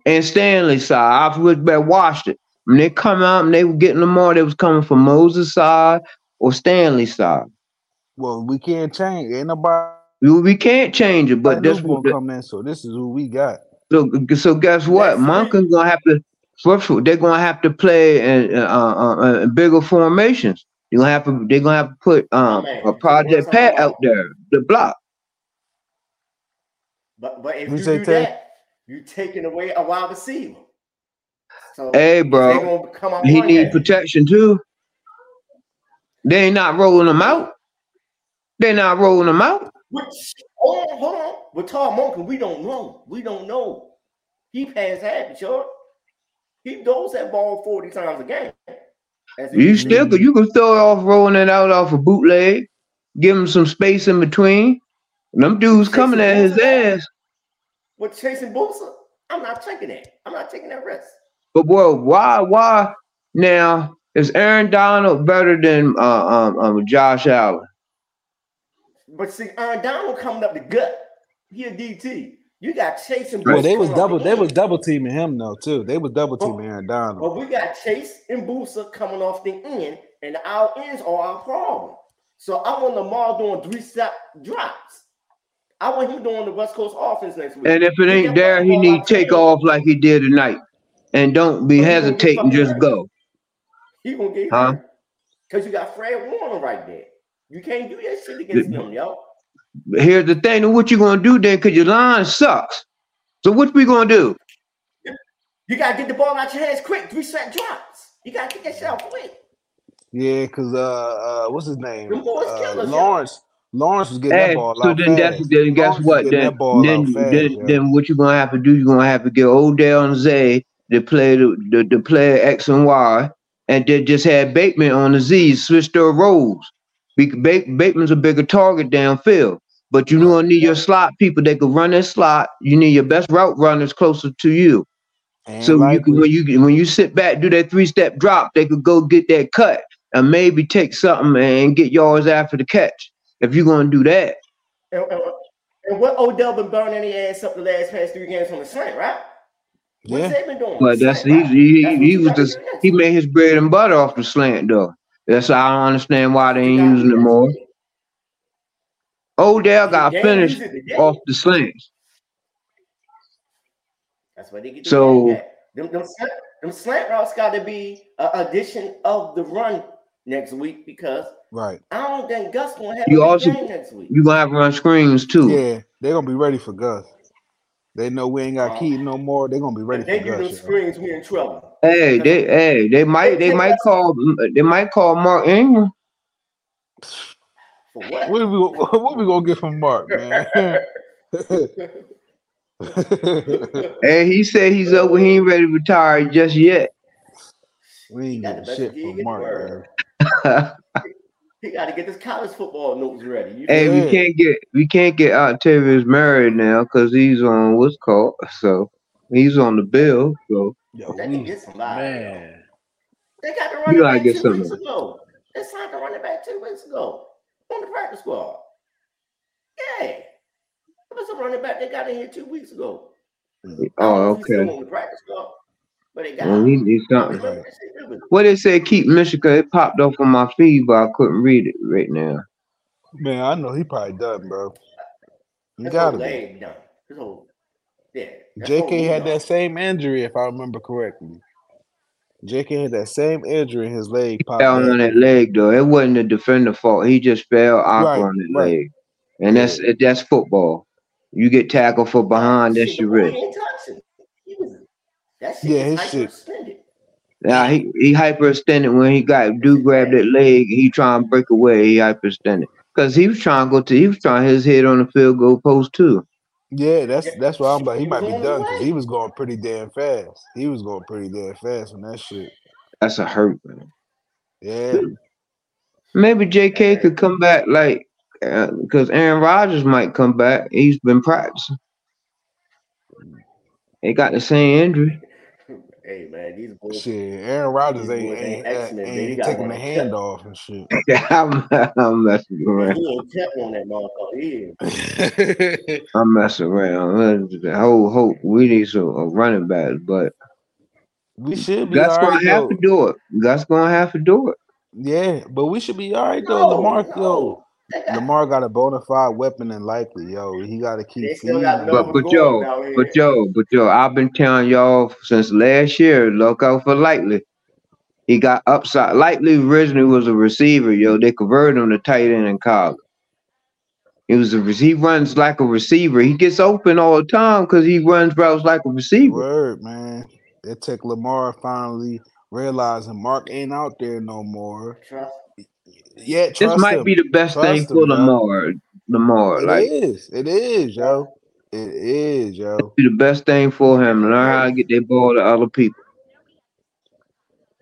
and Stanley's side. I've watched it. When they come out and they were getting them all, they was coming from Moses' side or Stanley's side. Well, we can't change it. Ain't nobody. We can't change it, but this will come in. So this is who we got. So, so guess what? Monken's going to have to. First of all, they're going to have to play in, uh, uh, uh, bigger formations. You're gonna have to, they're gonna have to put um, oh, a Project Pat out there, the block. But but if you, you do that, you're taking away a wide receiver. So hey, bro, come he needs protection too. They ain't not rolling him out. They're not rolling him out. Which, hold on, hold on. With Todd Monken, we don't know. We don't know. He has habits, y'all. He throws that ball forty times a game. You still could you can throw it off, rolling it out off a bootleg, give him some space in between. And them dudes chasing coming at Bosa. His ass. But chasing Bosa, I'm not taking that. I'm not taking that risk. But well, why, why now is Aaron Donald better than uh, um, um Josh Allen? But see, Aaron Donald coming up the gut. He a D T. You got Chase and Bosa. Well, they was double. The they was double teaming him though too. They was double teaming Aaron Donald. But we got Chase and Bosa coming off the end, and our ends are our problem. So I want Lamar doing three step drops. I want him doing the West Coast offense next week. And if it ain't there, he need to take off like he did tonight, and don't be hesitating. Just go. He gonna get huh? Because you got Fred Warner right there. You can't do that shit against him, yo. here's the thing. What you going to do then? Because your line sucks. So what we going to do? You got to get the ball out your hands quick. Three-sack drops. You got to get that shit out quick. Yeah, because uh, uh, what's his name? Uh, killers, Lawrence. Yeah. Lawrence was getting hey, that ball so out then fast. Then guess Lawrence what? Then, then, fast, then, yeah. then what you're going to have to do, you're going to have to get Odell and Zay to play the, the, the player X and Y, and then just have Bateman on the Z, switch their roles. Bateman's a bigger target downfield. But you're going to need your slot people that can run that slot. You need your best route runners closer to you. And so you can, when you when you sit back, do that three-step drop, they could go get that cut and maybe take something and get yards after the catch if you're going to do that. And, and, and what Odell been burning his ass up the last past three games on the Saints, right? What's yeah. they been doing? But that's, slant, he, right? he, that's he he was just he made his bread and butter off the slant though. That's I don't understand why they ain't yeah. using it more. Odell got finished off the slants. That's why they get the so game them, them, slant, them slant routes got to be an addition of the run next week because right. I don't think Gus gonna have you a also, game next week. You gonna have to run screens too. Yeah, they're gonna be ready for Gus. They know we ain't got Keaton no more. They're gonna be ready. If they do those screens, we in trouble. Hey, they, hey, they might, they might call, they might call Mark Ingram. For what? What, we, what we gonna get from Mark, man? And he said he's over. He ain't ready to retire just yet. We ain't got shit from Mark. You got to get this college football notes ready. You hey, we can't get we can't get Octavius married now because he's on what's called so he's on the bill. So yo, they need this man. They got to run it back two something. weeks ago. It's time to run it back two weeks ago on the practice squad. Yeah, it was a running back they got in here two weeks ago. Oh, okay. On the practice squad. But it got well, he needs something. What they say, keep Michigan. It popped off on my feed, but I couldn't read it right now. Man, I know he probably done, bro. You got to be. Yeah, J K had that same injury, if I remember correctly. J K had that same injury in his leg. He fell on that leg, though. It wasn't the defender's fault. He just fell out right, on that right. leg. And that's that's football. You get tackled for behind, that's your risk. That shit yeah, his shit. Now he he hyperextended when he got dude grabbed that leg. He trying to break away. He hyperextended because he was trying to go to. He was trying his head on the field goal post too. Yeah, that's that's why I'm like he might be done because he was going pretty damn fast. He was going pretty damn fast on that shit. That's a hurt, man. Yeah. Maybe J K could come back like because uh, Aaron Rodgers might come back. He's been practicing. They got the same injury. Hey man, these boys. Shit, Aaron Rodgers ain't, ain't, ain't, ain't taking the hand off and shit. I'm, I'm messing around. He ain't kept on that motherfucker. Yeah. I'm messing around. The whole hope we need some a running back, but we should be. That's gonna right have though. to do it. That's gonna have to do it. Yeah, but we should be all right though. No, Lamar, no. yo, Lamar got a bona fide weapon and likely, yo. He got to keep. Got but but yo, but yo, but yo, I've been telling y'all since last year. Look out for Likely. He got upside. Likely originally was a receiver, yo. They converted him to tight end in college. He was a he runs like a receiver. He gets open all the time because he runs routes like a receiver. Word, man. It took Lamar finally realizing Mark ain't out there no more. Yeah, this might him. be the best trust thing him, for Lamar. Yo. Lamar, it like is, it is, yo, it is, yo. It'd be the best thing for him. Learn how to get that ball to other people.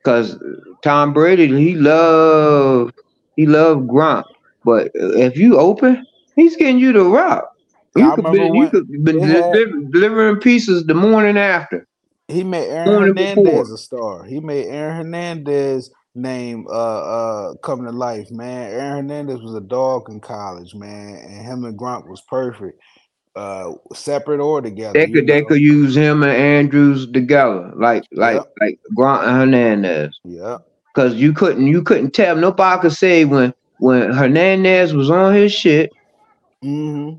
Cause Tom Brady, he loved, he loved grunt. But if you open, he's getting you to rock. You I could be, you could been yeah. deliver, delivering pieces the morning after. He made Aaron morning Hernandez before. a star. He made Aaron Hernandez. Name uh uh coming to life, man. Aaron Hernandez was a dog in college, man, and him and Gronk was perfect, uh, separate or together. They could know? they could use him and Andrews together, like like yep. like Gronk and Hernandez. Yeah, because you couldn't you couldn't tell nobody could say when when Hernandez was on his shit, mm-hmm.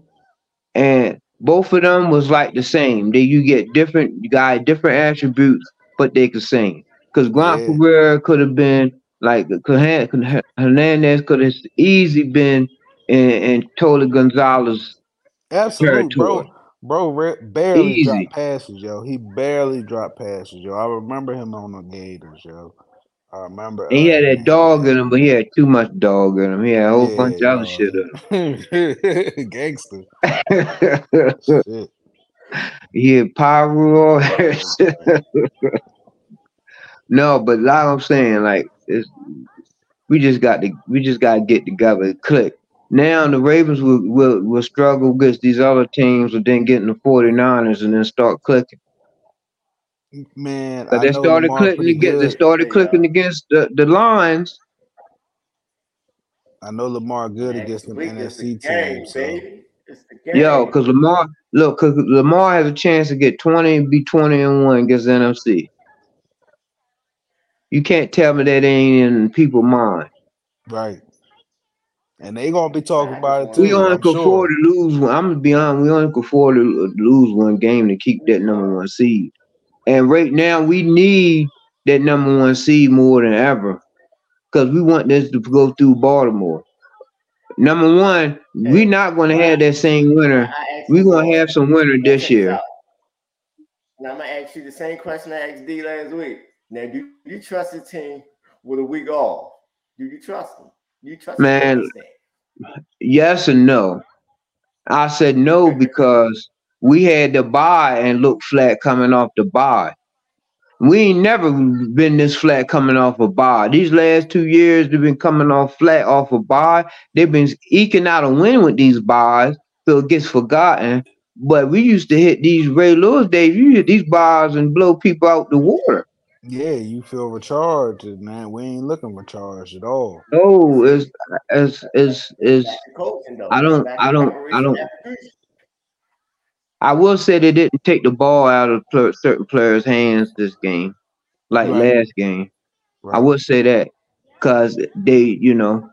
and both of them was like the same. Then you get different you got different attributes, but they could sing. Because Gronk yeah. Ferreira could have been like Hernandez could have easily been and, and Tony Gonzalez. Absolutely, territory. bro. Bro barely Easy. dropped passes, yo. He barely dropped passes, yo. I remember him on the Gators, yo. I remember. And he had that dog in him, but he had too much dog in him. He had a whole yeah, bunch of other shit in him. Gangster. Shit. He had power. No, but like I'm saying, like it's, we just got to we just got to get together and click. Now the Ravens will, will will struggle against these other teams, and then getting the 49ers and then start clicking. Man, but they started clicking against. They started clicking against the, the Lions. I know Lamar good against them N F C teams. Yo, because Lamar look, because Lamar has a chance to get twenty and be twenty and one against the N F C. You can't tell me that ain't in people's mind, right? And they gonna be talking about it too. We only could afford to lose one. I'm gonna be honest. We only could afford to lose one game to keep that number one seed. And right now, we need that number one seed more than ever because we want this to go through Baltimore. Number one, we're not going to have that same winner. We're going to have some winner this year. Now, I'm going to ask you the same question I asked D last week. Now, do you trust the team with a week off? Do you trust them? Do you trust Man, yes and no. I said no because we had the bye and looked flat coming off the bye. We ain't never been this flat coming off a bye. These last two years, they've been coming off flat off a bye. They've been eking out a win with these byes, so it gets forgotten. But we used to hit these Ray Lewis days. You hit these byes and blow people out the water. Yeah, you feel recharged, man. We ain't looking recharged at all. No, it's it's it's it's. I don't. I don't. I don't. I will say they didn't take the ball out of pl- certain players' hands this game, like right. last game. Right. I will say that because they, you know,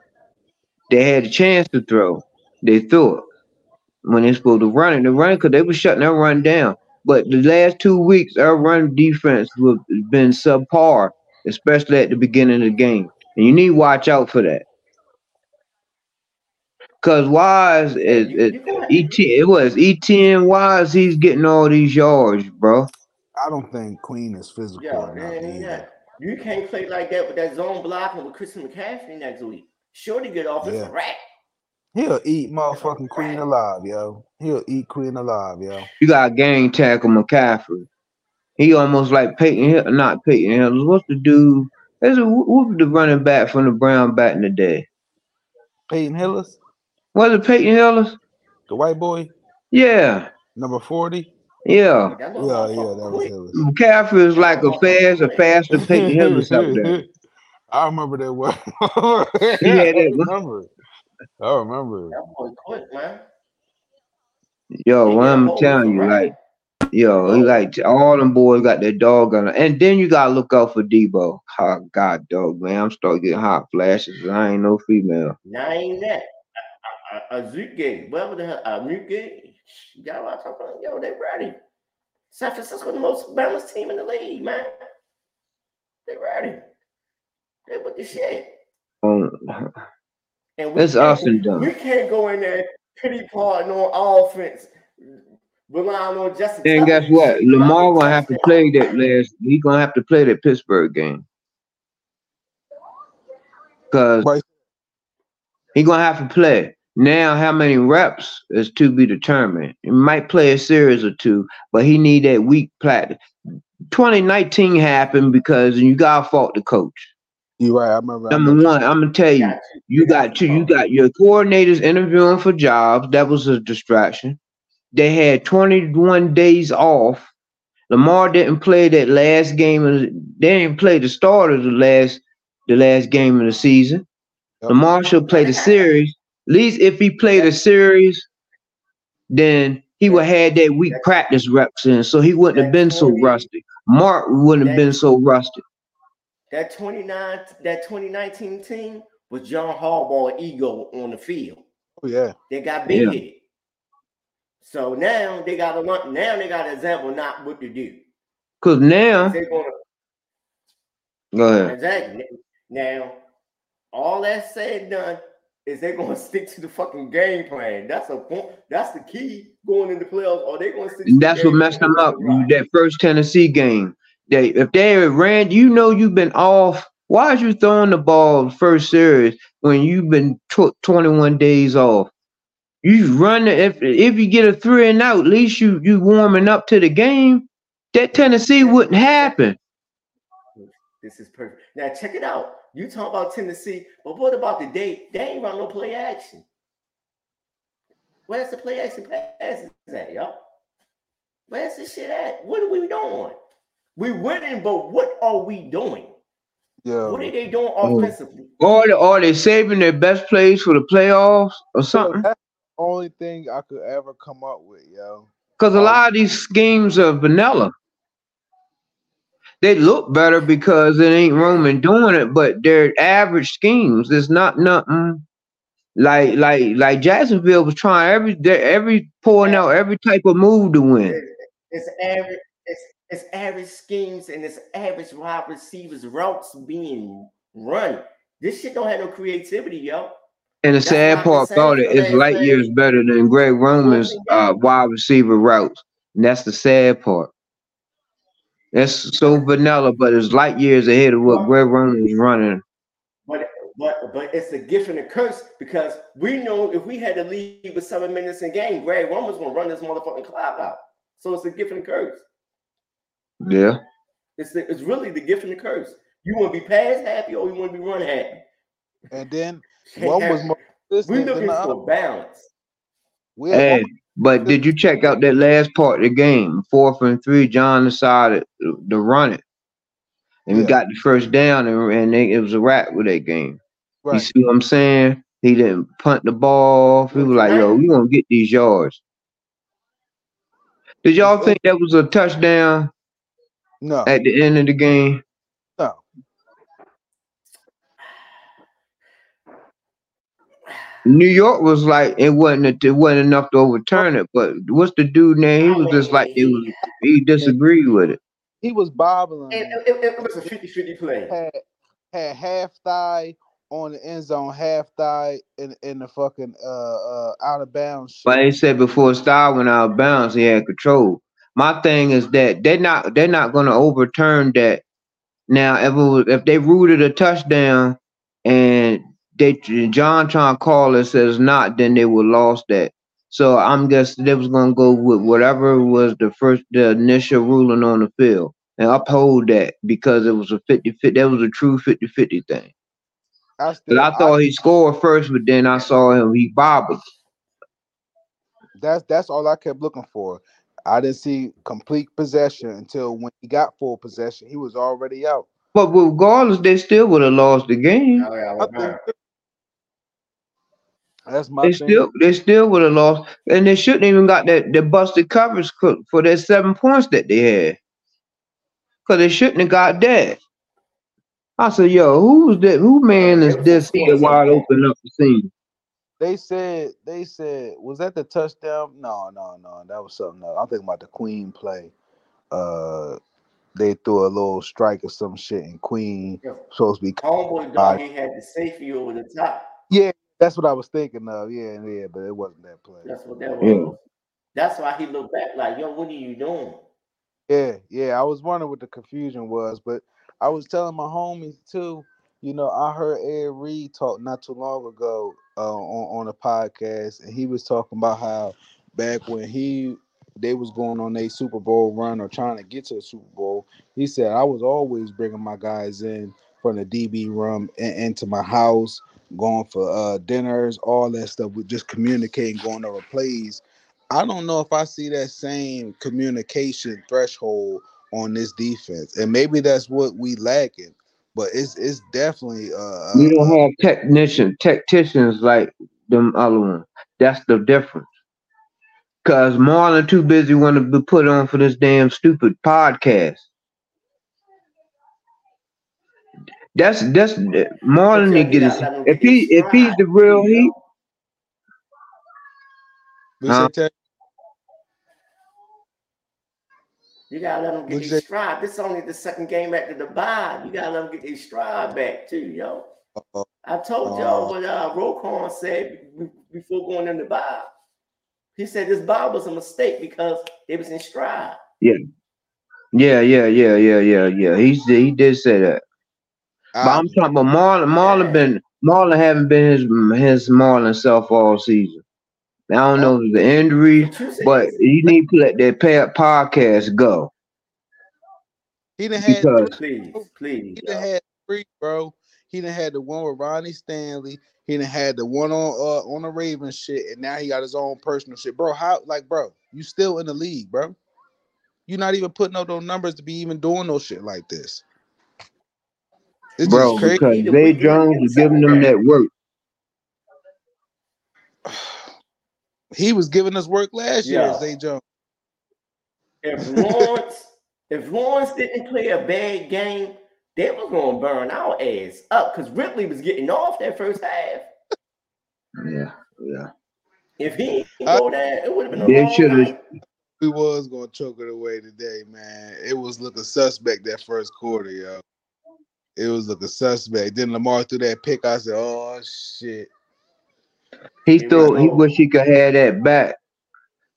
they had a chance to throw. They threw it when they're supposed to run it. They run it because they were shutting their run down. But the last two weeks, our run defense was been subpar, especially at the beginning of the game. And you need to watch out for that. Cause Wise is, is, is Et it was Etienne Wise. He's getting all these yards, bro. I don't think Queen is physical. Yo, man, yeah. You can't play like that with that zone blocking with Christian McCaffrey next week. Sure to get off his yeah. rack. He'll eat motherfucking Queen alive, yo. He'll eat Queen alive, yo. You got gang tackle McCaffrey. He almost like Peyton Hill, not Peyton Hillis. What's the dude? There's a who's the running back from the Brown back in the day? Peyton Hillis. Was it Peyton Hillis? The white boy? Yeah. Number forty? Yeah. Yeah, yeah, that was Hillis. McCaffrey is like a fast, a faster Peyton Hillis out there. I remember that one. yeah, I remember it. I remember it. That boy quick, man. Yo, well, I'm telling you, like, yo, like all them boys got their dog on them. And then you got to look out for Debo. Oh, God, dog, man. I'm starting getting hot flashes. I ain't no female. Now ain't that. Azuke, whatever the hell, Azuke, y'all watch out for yo, they ready. San Francisco, the most balanced team in the league, man. They ready. They with the shit. Um, and we, it's awesome, done. We can't go in there pity parting on offense, relying on Justin. And guess what? Lamar gonna have to play that last. He gonna have to play that Pittsburgh game because he gonna have to play. Now, how many reps is to be determined. He might play a series or two, but he need that weak practice. twenty nineteen happened because you gotta fault the coach. You right. I remember. Number I remember. one, I'm gonna tell you, you got two. You got your coordinators interviewing for jobs. That was a distraction. They had twenty-one days off. Lamar didn't play that last game. Of, they didn't play the start of the last the last game of the season. Yep. Lamar should play the series. At least if he played a series, then he would have had that weak practice reps in, so he wouldn't have been so rusty. Mark wouldn't have been so rusty. That twenty-nine, that twenty nineteen team was John Harbaugh ego on the field. Oh yeah, they got big. Yeah. So now they got a now they got an example not what to do. Cause now they're gonna go ahead. Exactly. Now all that said and done. is they going to stick to the fucking game plan. That's a point. That's the key going into playoffs. Are they going to stick to the That's what messed them up. Right. That first Tennessee game. They, if they ran, you know you've been off. Why is you throwing the ball the first series when you've been t- twenty-one days off? You run the, if if you get a three and out, at least you you warming up to the game. That Tennessee wouldn't happen. This is perfect. Now check it out. You talk about Tennessee, but what about the day? They ain't run no play action. Where's the play action passes at, y'all? Where's this shit at? What are we doing? We winning, but what are we doing? Yeah. What are they doing offensively? Or are they saving their best plays for the playoffs or something? That's the only thing I could ever come up with, yo. Because a lot of these schemes are vanilla. They look better because it ain't Roman doing it, but they're average schemes. It's not nothing like like like Jacksonville was trying every every pouring out every type of move to win. It's average. It's it's average schemes and it's average wide receivers routes being run. This shit don't have no creativity, yo. And the sad part about it is light years better than Greg Roman's uh, wide receiver routes, and that's the sad part. That's so vanilla, but it's light years ahead of what Greg Roman was running. But but but it's a gift and a curse because we know if we had to lead with seven minutes in game, Greg Roman's gonna run this motherfucking clock out. So it's a gift and a curse. Yeah, it's the, it's really the gift and the curse. You want to be pass happy or you want to be run happy. And then one was more we looking for balance. Hey, but did you check out that last part of the game? Fourth and three, John decided to run it, and yeah. we got the first down, and, and they, it was a wrap with that game. Right. You see what I'm saying? He didn't punt the ball. He was like, "Yo, we gonna get these yards." Did y'all think that was a touchdown? No. At the end of the game. New York was like it wasn't it wasn't enough to overturn it, but what's the dude name? He was just like he was, he disagreed with it. He was bobbling. It, it, it, it was a fifty-fifty play. Had, had half thigh on the end zone, half thigh in in the fucking uh, uh out of bounds. Shit. But they said before his thigh went out of bounds, he had control. My thing is that they're not they're not going to overturn that. Now if it was, if they rooted a touchdown and They, John trying to call it says not, then they would lost that. So I'm guessing they was gonna go with whatever was the first, the initial ruling on the field and uphold that because it was a fifty-fifty. That was a true fifty-fifty thing. I, still, I thought I, he scored first, but then I saw him he bobbled. That's that's all I kept looking for. I didn't see complete possession until when he got full possession, he was already out. But regardless, they still would have lost the game. Oh, yeah, okay. That's my they thing. still they still would have lost, and they shouldn't even got that the busted coverage for their seven points that they had, because they shouldn't have got that. I said, "Yo, who's that? Who man is this here wide open up the scene?" They said, "They said, was that the touchdown? No, no, no, that was something else. I'm thinking about the Queen play. Uh, they threw a little strike or some shit, and Queen yeah. supposed to be. Homeboy, dog, he had the safety over the top. Yeah." That's what I was thinking of, yeah, yeah, but it wasn't that play. That's what that was. Yeah. That's why he looked back like, yo, what are you doing? Yeah, yeah, I was wondering what the confusion was, but I was telling my homies, too, you know, I heard Ed Reed talk not too long ago uh, on, on a podcast, and he was talking about how back when he they was going on a Super Bowl run or trying to get to the Super Bowl, he said, I was always bringing my guys in from the D B room and into my house, going for uh, dinners, all that stuff, with just communicating, going over plays. I don't know if I see that same communication threshold on this defense, and maybe that's what we lacking. But it's it's definitely uh, we don't have technician technicians like them other ones. That's the difference. Cause Marlon too busy want to be put on for this damn stupid podcast. That's that's more than he gets. If he if he's the real he, huh? You gotta let him get his stride. This is only the second game after the bye. You gotta let him get his stride back too, yo. Uh, I told y'all uh, what uh, Roquan said before going in the bye. He said this bye was a mistake because it was in stride. Yeah, yeah, yeah, yeah, yeah, yeah, yeah. He he did say that. But I'm talking about Marlon. Marlon been Marlon haven't been his his Marlon self all season. I don't know if the injury, but you need to let that podcast go. He done had because, please, please, he done had three, bro. He done had the one with Ronnie Stanley. He done had the one on uh, on the Ravens shit, and now he got his own personal shit, bro. How like, bro? You still in the league, bro? You're not even putting up those numbers to be even doing no shit like this. It's bro, just crazy. Because Zay Jones is giving them that work. He was giving us work last yeah. year, Zay Jones. If Lawrence, if Lawrence didn't play a bad game, they was gonna burn our ass up because Ripley was getting off that first half. Yeah, yeah. If he didn't go down, it would have been a long night. We was gonna choke it away today, man. It was looking suspect that first quarter, yo. It was looking suspect. Then Lamar threw that pick. I said, "Oh shit." He threw. He wish he could have that back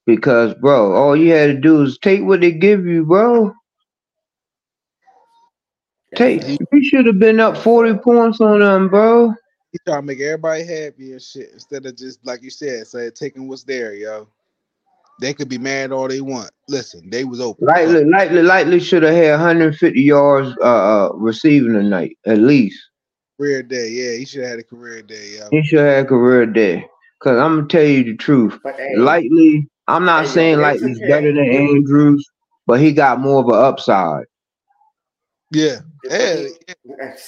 because, bro, all you had to do is take what they give you, bro. Take. You should have been up forty points on them, bro. He trying to make everybody happy and shit instead of just like you said, say taking what's there, yo. They could be mad all they want. Listen, they was open. Likely, likely, likely should have had one hundred fifty yards uh, uh, receiving tonight, at least. Career day, yeah. He should have had a career day, yo. He should have had a career day. Because I'm going to tell you the truth. Likely, I'm not saying Likely's better than Andrews, but he got more of an upside. Yeah. Yeah.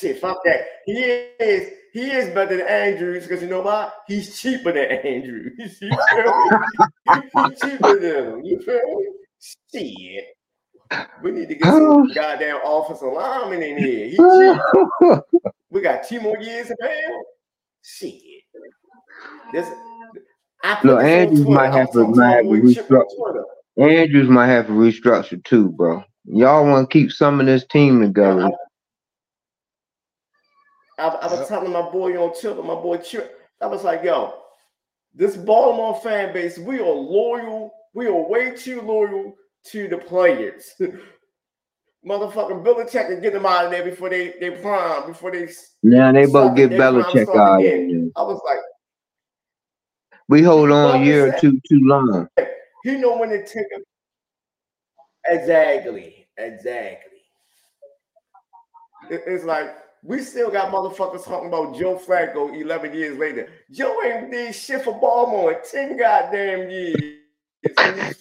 Shit, fuck that. He is. He is better than Andrews because you know why? He's cheaper than Andrews. You feel me? He's cheaper than him. You feel me? Shit. We need to get some goddamn offensive lineman in here. He's cheaper. We got two more years in hell. Shit. This, I Look, Andrews might have to restructure. Andrews might have to restructure too, bro. Y'all want to keep some of this team together. Yeah, I, I, I was telling my boy on Twitter, my boy Chip, I was like, yo, this Baltimore fan base, we are loyal. We are way too loyal to the players. Motherfucking Belichick and get them out of there before they, they prime, before they... Now they both get Belichick out of there. I was like... We hold on a year or two too long. You know when they take a... Exactly. Exactly. It, it's like... We still got motherfuckers talking about Joe Flacco eleven years later. Joe ain't did shit for Baltimore in ten goddamn years. And these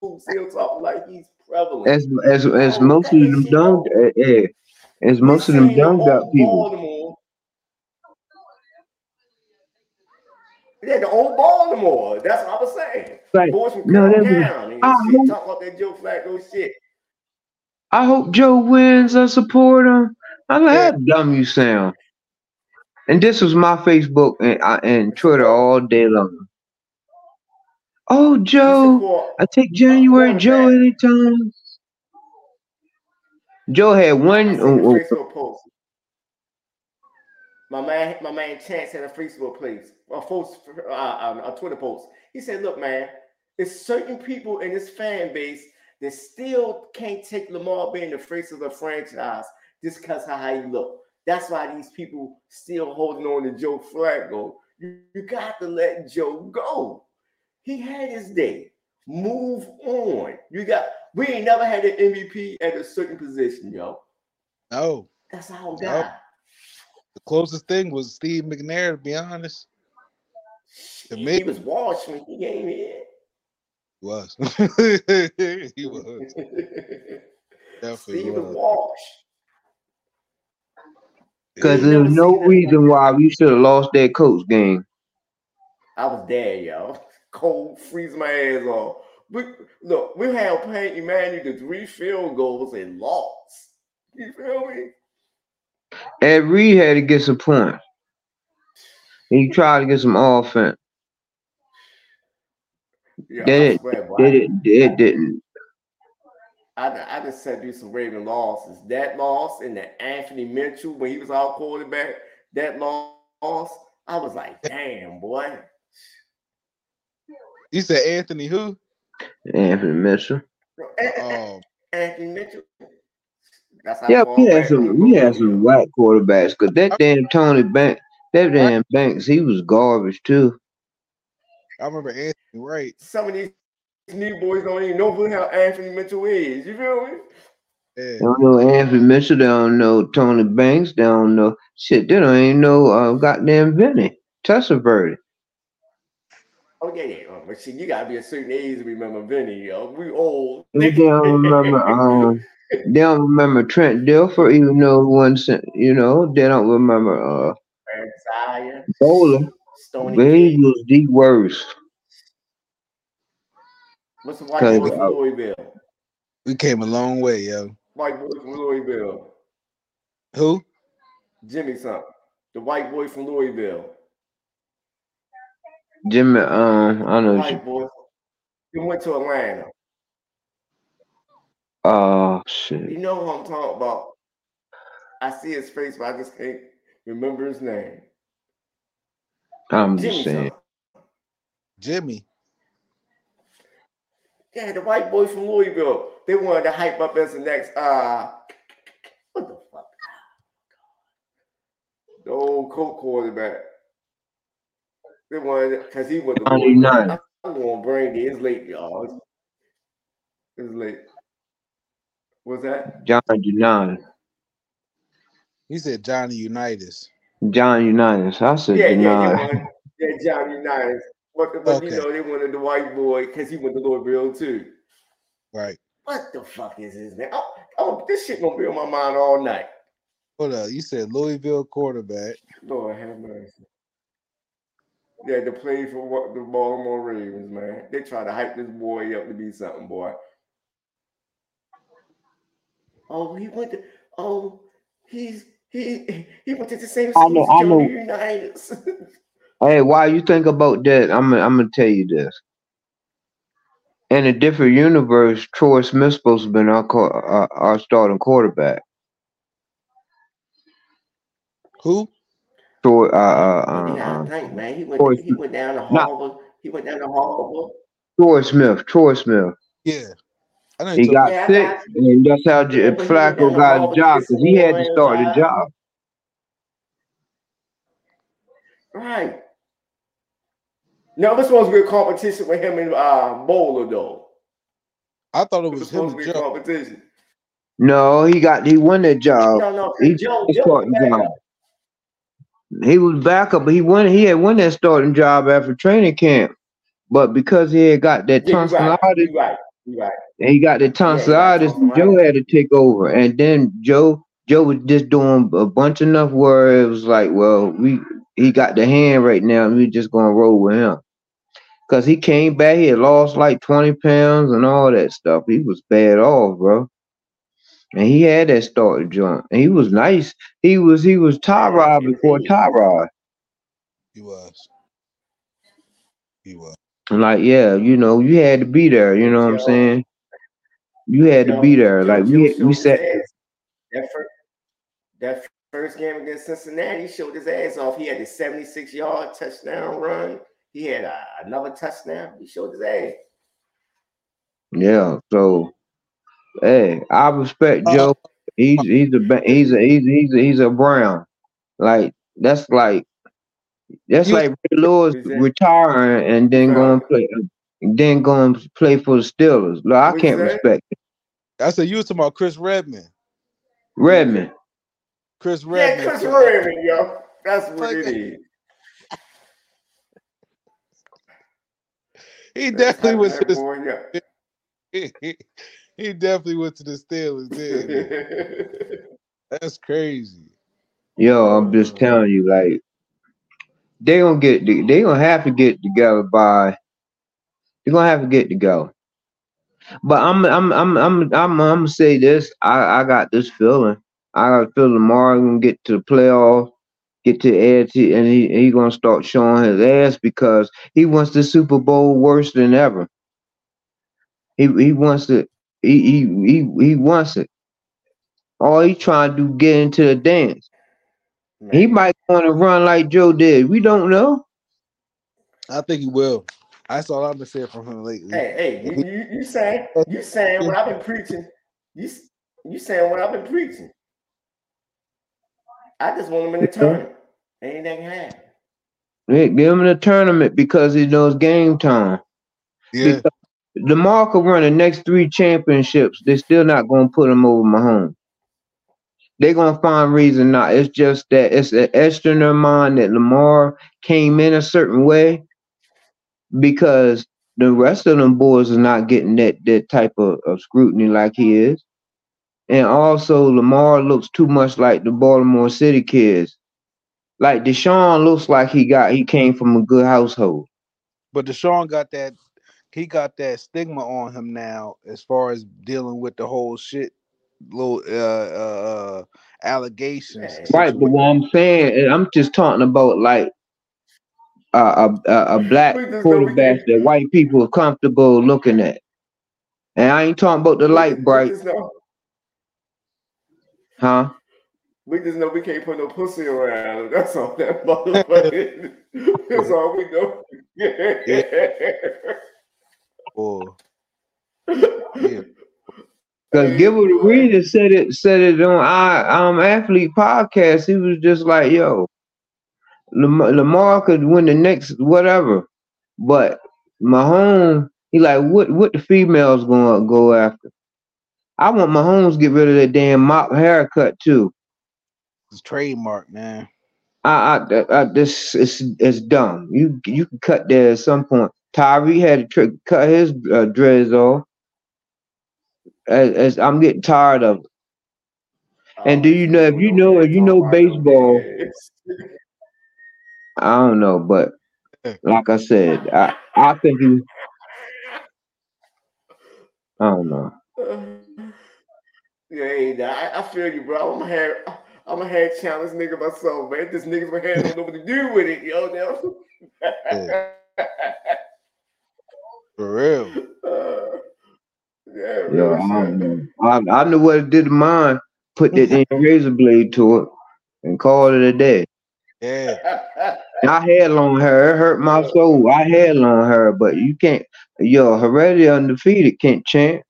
fools still talking like he's prevalent. As as as most of them don't, yeah. As most of them don't got people. Yeah, the old Baltimore. That's what I was saying. Right. Boys from no, down and I shit hope, talking about that Joe Flacco shit. I hope Joe wins. I support him. I like how dumb you sound. And this was my Facebook and, uh, and Twitter all day long. Oh, Joe, I take January Joe anytime. Joe had one. Oh, oh. My man, my man Chance had a Facebook place, a, post, uh, a Twitter post. He said, look, man, there's certain people in this fan base that still can't take Lamar being the face of the franchise. Just because of how he look. That's why these people still holding on to Joe Flacco. You, you got to let Joe go. He had his day. Move on. You got. We ain't never had an M V P at a certain position, yo. No. That's our guy. No. The closest thing was Steve McNair, to be honest. To he, he was washed when he came in. He was. He was. Steve was washed. Because there's no reason why we should have lost that Colts game. I was there, yo. Cold, freeze my ass off. We, look, we had Peyton Manning to three field goals and lost. You feel me? And Reed had to get some points. And he tried to get some offense. Yo, they, swear, they, they, they, they didn't. I, I just said do some Raven losses. That loss and the Anthony Mitchell when he was our quarterback, that loss, I was like, damn, boy. You said Anthony who? Anthony Mitchell. Oh. Anthony Mitchell. That's how yeah, we had some we had some whack quarterbacks. Cause that damn Tony Banks, that damn Banks, he was garbage too. I remember Anthony Wright. Some of these new boys don't even know who how Anthony Mitchell is. You feel me? Yeah. They don't know Anthony Mitchell. They don't know Tony Banks. They don't know shit. They don't even know uh, goddamn Vinny Testaverde. Oh yeah, yeah. But see, you gotta be a certain age to remember Vinny. Yo, we old. They don't remember. Um, they don't remember Trent Dilfer, even though once you know they don't remember. Uh, Isaiah Bowler. They was the worst. What's the white boy from Louisville? We came a long way, yo. White boy from Louisville. Who? Jimmy something. The white boy from Louisville. Jimmy, um, I know. White boy. He went to Atlanta. Oh, uh, shit. You know who I'm talking about. I see his face, but I just can't remember his name. I'm Jimmy just saying. Something. Jimmy. Yeah, the white boys from Louisville. They wanted to hype up as the next, uh, what the fuck? The old Colt quarterback. They wanted, because he was the ninety-nine. I'm going to bring it. It's late, y'all. It's late. What's that? John Unitas. He said Johnny Unitas. John Unitas. I said yeah, yeah, yeah, yeah, John Unitas. But, but okay. You know, they wanted the white boy because he went to Louisville too. Right. What the fuck is this, man? Oh, oh, this shit gonna be on my mind all night. Hold up. You said Louisville quarterback. Lord have mercy. Yeah, they played for what the Baltimore Ravens, man. They try to hype this boy up to be something, boy. Oh, he went to oh, he's he he went to the same school as Joe Unitas. Hey, while you think about that, I'm gonna I'm gonna tell you this. In a different universe, Troy Smith's supposed to be our our, our starting quarterback. Who? Troy. Uh, uh, uh, I think, man, he went Troy, he went down to Harvard. He went down to Harvard. Troy Smith. Troy Smith. Yeah. I know he got yeah, sick, I, I, and that's how J- Flacco got the job because he had to start the job. Right. No, this was good competition with him and uh, Bowler, though. I thought it was, it was him supposed to be Joe. Competition. No, he got he won that job. No, no, he Joe, Joe starting job. He was backup, but he won. He had won that starting job after training camp, but because he had got that yeah, tonsillitis, right, right, right, and he got the tonsillitis, yeah, Joe had to take over, and then Joe Joe was just doing a bunch enough where it was like, well, we. He got the hand right now, and we're just going to roll with him. Because he came back, he had lost like twenty pounds and all that stuff. He was bad off, bro. And he had that starting joint. And he was nice. He was he was Tyrod before Tyrod. He was. He was. Like, yeah, you know, you had to be there. You know what I'm saying? You had to be there. Like, we, we said. That first, that first. First game against Cincinnati, he showed his ass off. He had a seventy-six yard touchdown run. He had a, another touchdown. He showed his ass. Yeah, so, hey, I respect oh. Joe. He's he's a he's a he's a, he's a, he's a Brown. Like that's like that's you, like Ray Lewis retiring and then going to play and then going to play for the Steelers. No, I can't respect it. I said you were talking about Chris Redman. Redman. Chris Redman. Yeah, Chris Redman, yo. That's what it is. He definitely went to the Steelers. He definitely went to the Steelers, didn't he? That's crazy. Yo, I'm just telling you, like they gonna get they gonna have to get together by they're gonna have to get together. But I'm I'm I'm I'm I'm I'm gonna say this. I, I got this feeling. I feel Lamar gonna get to the playoff, get to the and he he gonna start showing his ass because he wants the Super Bowl worse than ever. He he wants it. He he he, he wants it. All he trying to do get into the dance. Man. He might want to run like Joe did. We don't know. I think he will. That's all I've been saying from him lately. Hey, hey, you, you, you saying you saying what I've been preaching? You you saying what I've been preaching? I just want him in the tournament. Anything happen? Yeah, give him in the tournament because he knows game time. Yeah. Because Lamar could run the next three championships. They're still not going to put him over Mahomes. They're going to find reason not. It's just that it's an extra in their mind that Lamar came in a certain way because the rest of them boys are not getting that, that type of, of scrutiny like he is. And also, Lamar looks too much like the Baltimore City kids. Like Deshaun looks like he got he came from a good household. But Deshaun got that. He got that stigma on him now as far as dealing with the whole shit, little uh, uh, allegations. Right, but what I'm saying, I'm just talking about like uh, a, a, a black quarterback that white people are comfortable looking at. And I ain't talking about the light bright. Huh? We just know we can't put no pussy around him. That's all that motherfucker is. That's all we know. Yeah. Or yeah. Cause Gilbert Arenas said it said it on our um athlete podcast. He was just like, yo, Lamar, Lamar could win the next whatever, but Mahomes, he like what what the females gonna go after? I want Mahomes to get rid of that damn mop haircut too. It's trademark, man. I I, I this it's it's dumb. You you can cut that at some point. Tyree had to trick, cut his uh, dreads off. As, as I'm getting tired of it. And do you know if you know if you know baseball? I don't know, but like I said, I I think you. I don't know. Yeah, I, I feel you, bro. I'm a hair, I'm a hair challenge nigga myself, man. This nigga's my hair don't know what to do with it, yo. Now. For real. Uh, yeah, really yeah, I, I, I knew what it did to mine. Put that damn razor blade to it and call it a day. Yeah. I had long hair. It hurt my soul. I had long hair, but you can't. Yo, Heredity undefeated can't chant.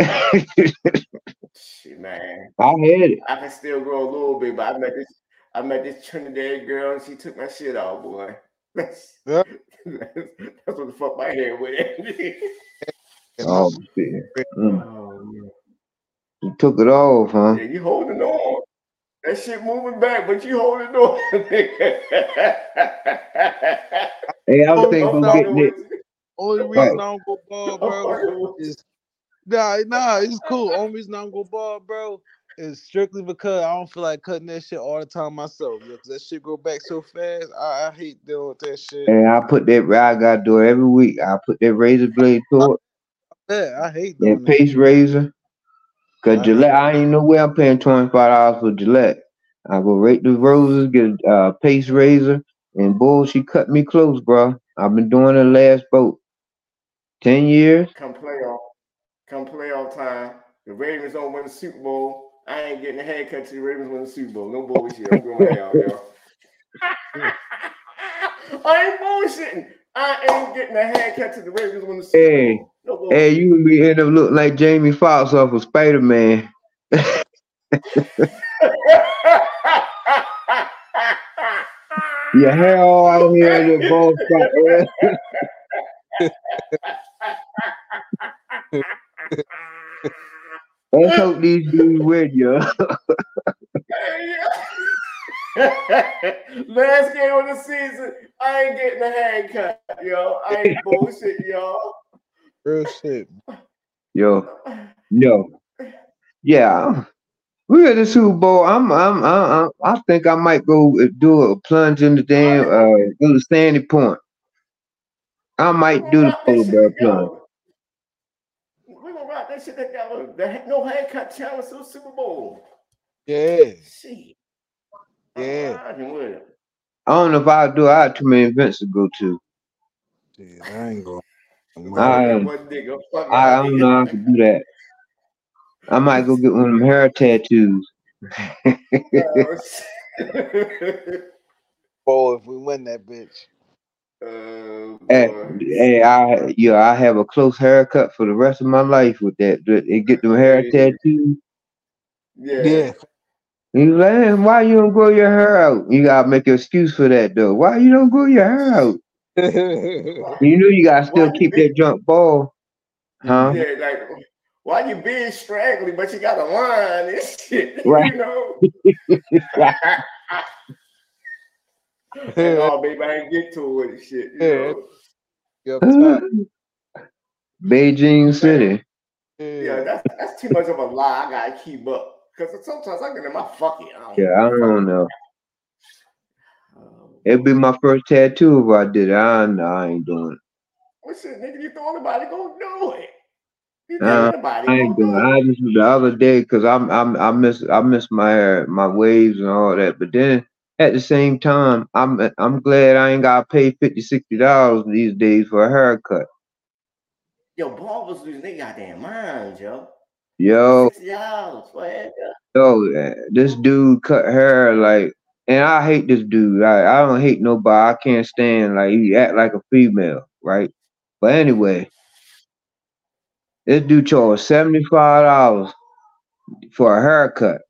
Shit, man. I had it. I can still grow a little bit, but I met this. I met this Trinidad girl, and she took my shit off, boy. That's, yeah. that's, that's what the fuck my hair went at. Oh, shit. Mm. Oh, yeah. You took it off, huh? Yeah, you holding on. That shit moving back, but you holding on. Hey, I was thinking about getting it. Only reason right. I don't go bald, bro, is nah, nah, it's cool. Only reason I don't go bald, bro, is strictly because I don't feel like cutting that shit all the time myself. Because that shit go back so fast. I, I hate dealing with that shit. And I put that, I gotta do it every week. I put that razor blade to it. Yeah, I hate that. And paste razor. Because Gillette, I ain't no way I'm paying twenty-five dollars for Gillette. I go rate the roses, get a uh, paste razor, and bull, she cut me close, bro. I've been doing the last boat. Ten years. Come playoff. Come playoff time. The Ravens don't win the Super Bowl. I ain't getting a haircut to the Ravens win the Super Bowl. No bullshit. I'm going out, y'all. I ain't bullshitting. I ain't getting a haircut to the Ravens win the Super hey, Bowl. No bullshit. Hey, you gonna be end up looking like Jamie Foxx off of Spider-Man. Your hair all out here on your ball spot. Let's hope these dudes win, yo. Last game of the season, I ain't getting a haircut, yo. I ain't bullshit, y'all. Real shit. Yo, yo, yeah. We're at the Super Bowl. I'm, I'm, I'm, I think I might go do a plunge in the damn, uh, go to Sandy Point. I might do the full bear plunge. That shit that got a, the, no haircut challenge to the Super Bowl. Yeah. Shit. Yeah. I don't know if I'll do. I have too many events to go to. Yeah, I ain't going. I, I, nigga, I, I don't know how to do that. I might go get one of them hair tattoos. Boy, if we win that bitch. Uh, hey, hey, I yeah, I have a close haircut for the rest of my life with that. And get them hair yeah. tattoos. Yeah. yeah. You like, why you don't grow your hair out? You gotta make an excuse for that though. Why you don't grow your hair out? You know you gotta still why keep that junk ball, huh? Yeah, like why you being straggly, but you got a line and shit, right. you know? Oh, baby, I ain't get to it and shit. You yeah. know? Beijing City. Yeah, that's that's too much of a lie. I gotta keep up. Because sometimes I get in my fucking eye. Yeah, I don't know. It'd be my first tattoo if I did it. I, know I ain't doing it. What's this, nigga? You throw anybody, go do it. You uh, anybody, I ain't doing it. I just the other day because I'm I'm I miss I miss my hair, my waves and all that. But then at the same time, I'm I'm glad I ain't gotta pay fifty dollars, sixty dollars these days for a haircut. Yo, barbers losing their goddamn minds, yo. Yo, yo, this dude cut hair like, and I hate this dude. Like, I don't hate nobody. I can't stand like he act like a female, right? But anyway, this dude charged seventy-five dollars for a haircut,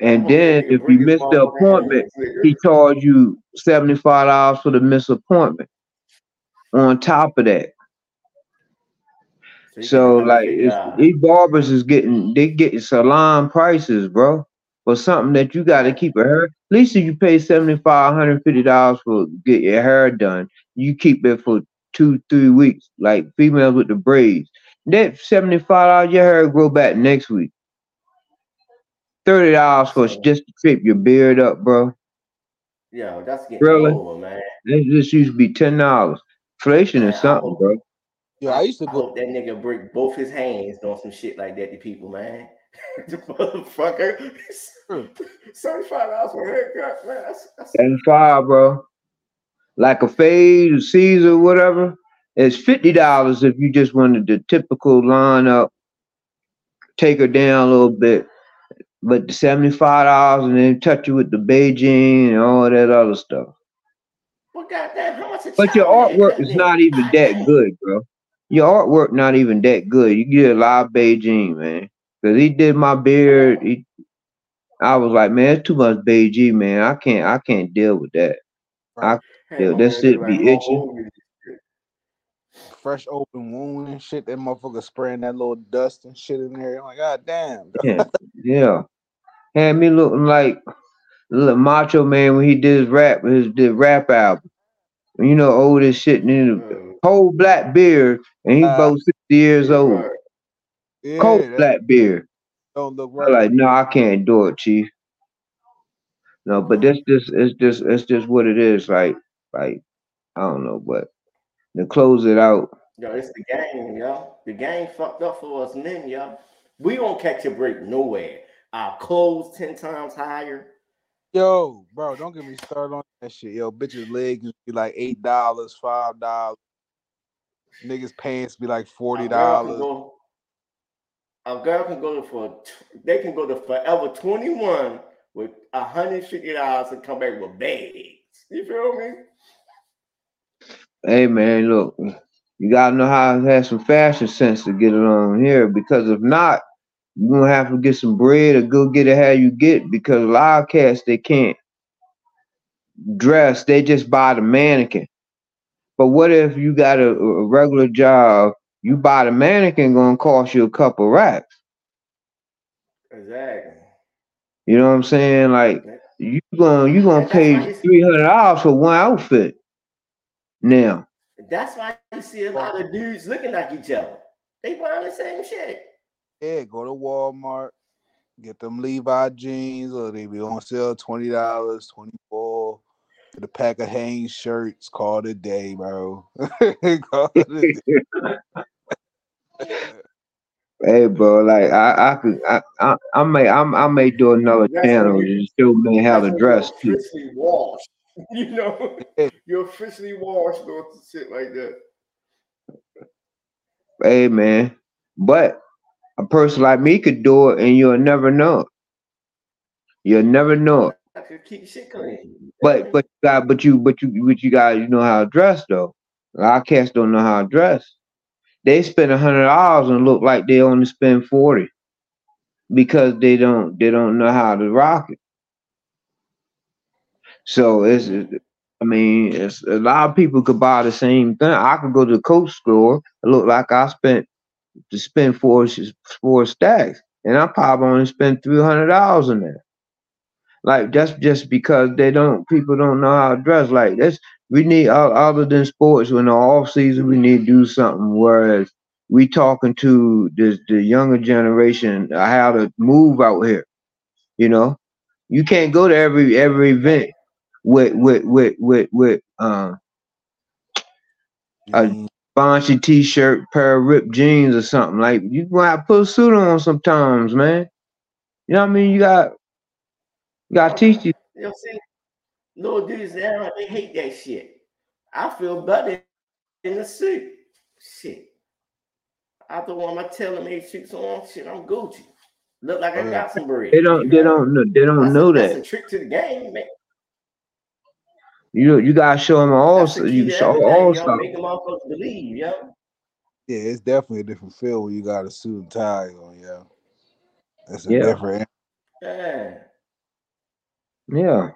and then if you miss the appointment, he charged you seventy-five dollars for the missed appointment. On top of that. So like it's, these barbers is getting they getting salon prices, bro, for something that you got to keep a hair. At least if you pay seventy-five dollars, one hundred fifty dollars for get your hair done, you keep it for two, three weeks. Like females with the braids, that seventy-five dollars your hair grow back next week. thirty dollars for just to trim your beard up, bro. Yeah, that's getting really over, man. This used to be ten dollars. Inflation or something, bro. Yeah, I used to go. That nigga break both his hands doing some shit like that to people, man. The motherfucker. seventy-five dollars for a haircut, man. That's, that's... seventy-five dollars, bro. Like a fade, a Caesar, whatever. It's fifty dollars if you just wanted the typical lineup, take her down a little bit. But the seventy-five dollars and then touch you with the Beijing and all that other stuff. Well, goddamn, how much but your artwork is not even that good, bro. Your artwork not even that good. You get a live Beijing, man. Cause he did my beard. He, I was like, man, it's too much Beijing, man. I can't, I can't deal with that. I deal, that shit be itching. Fresh open wound and shit. That motherfucker spraying that little dust and shit in there. I'm like, god damn. Yeah, yeah. Had me looking like little Macho Man when he did his rap, his did rap album. You know, old as shit, and a whole black beard, and he's uh, about sixty years old. Yeah, cold black beard. Don't look right. I'm like, no, I can't do it, Chief. No, but that's just it's just it's just what it is. Like, like I don't know, but to close it out. Yo, it's the game, yo. The game fucked up for us men, yo. We don't catch a break nowhere. Our clothes ten times higher. Yo, bro, don't get me started on that shit. Yo, bitches' legs used to be like eight dollars, five dollars. Niggas' pants be like forty dollars. A girl can go to for they can go to Forever twenty-one with a hundred fifty dollars and come back with bags. You feel me? Hey man, look, you gotta know how to have some fashion sense to get along here, because if not, you're gonna have to get some bread or go get it how you get, because a lot of cats they can't dress, they just buy the mannequin. But what if you got a, a regular job, you buy the mannequin gonna cost you a couple racks. Exactly. You know what I'm saying? Like you gonna you gonna pay three hundred dollars for one outfit. Now that's why you see a lot of dudes looking like each other. They buying the same shit. Yeah, go to Walmart, get them Levi jeans, or they be on sale twenty dollars, twenty-four dollars. Get a pack of Hanes shirts, call it a day, bro. Call it a day. Hey, bro, like I, I could, I, I, I may, I, I may do another that's channel and show me how to dress too. Officially washed, you know, you're officially washed or shit like that. Hey, man, but. A person like me could do it, and you'll never know. You'll never know it. I could keep shit clean. But but you got but you but you but you guys you know how to dress though. A lot of cats don't know how to dress. They spend a hundred dollars and look like they only spend forty because they don't they don't know how to rock it. So it's I mean it's a lot of people could buy the same thing. I could go to the coat store and look like I spent to spend four four stacks and I probably only spent three hundred dollars in there. Like that's just because they don't people don't know how to dress like this. We need other than sports when the off season we need to do something. Whereas we talking to this the younger generation how to move out here. You know, you can't go to every every event with with with with with um a bonchy t-shirt, pair of ripped jeans or something. Like you gotta put a suit on sometimes, man. You know what I mean? You got. You gotta teach you. You know what I'm saying? No dudes now, they hate that shit. I feel better in the suit. Shit. I don't want my tailor made suits on. Shit, I'm Gucci. Look like I got some bread. They don't. They don't know. They don't that's know a, that. That's a trick to the game, man. You you gotta show them all. The you show all stuff. Make them motherfuckers believe, yo. Yeah, it's definitely a different feel when you got a suit and tie on, yo. That's a yeah. different. Yeah. Yeah.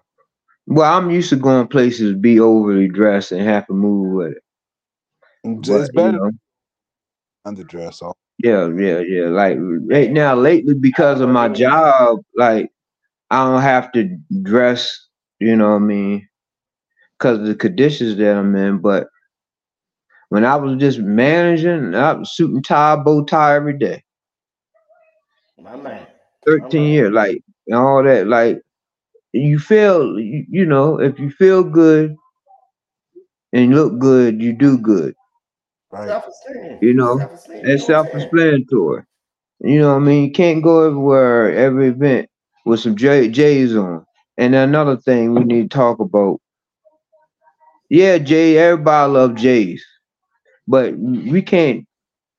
Well, I'm used to going places, be overly dressed and have to move with it. It's but, better. You know, underdress all. Yeah, yeah, yeah. Like right now, lately, because of my job, like I don't have to dress, you know what I mean? Because of the conditions that I'm in. But when I was just managing, I was suit and tie, bow tie every day. My man. thirteen my man. Years, like, and all that, like, you feel, you know, if you feel good and look good, you do good. Right. You know, it's self-explanatory. You know what I mean? You can't go everywhere, every event with some J- J's on. And another thing we need to talk about. Yeah, Jay, everybody loves J's. But we can't,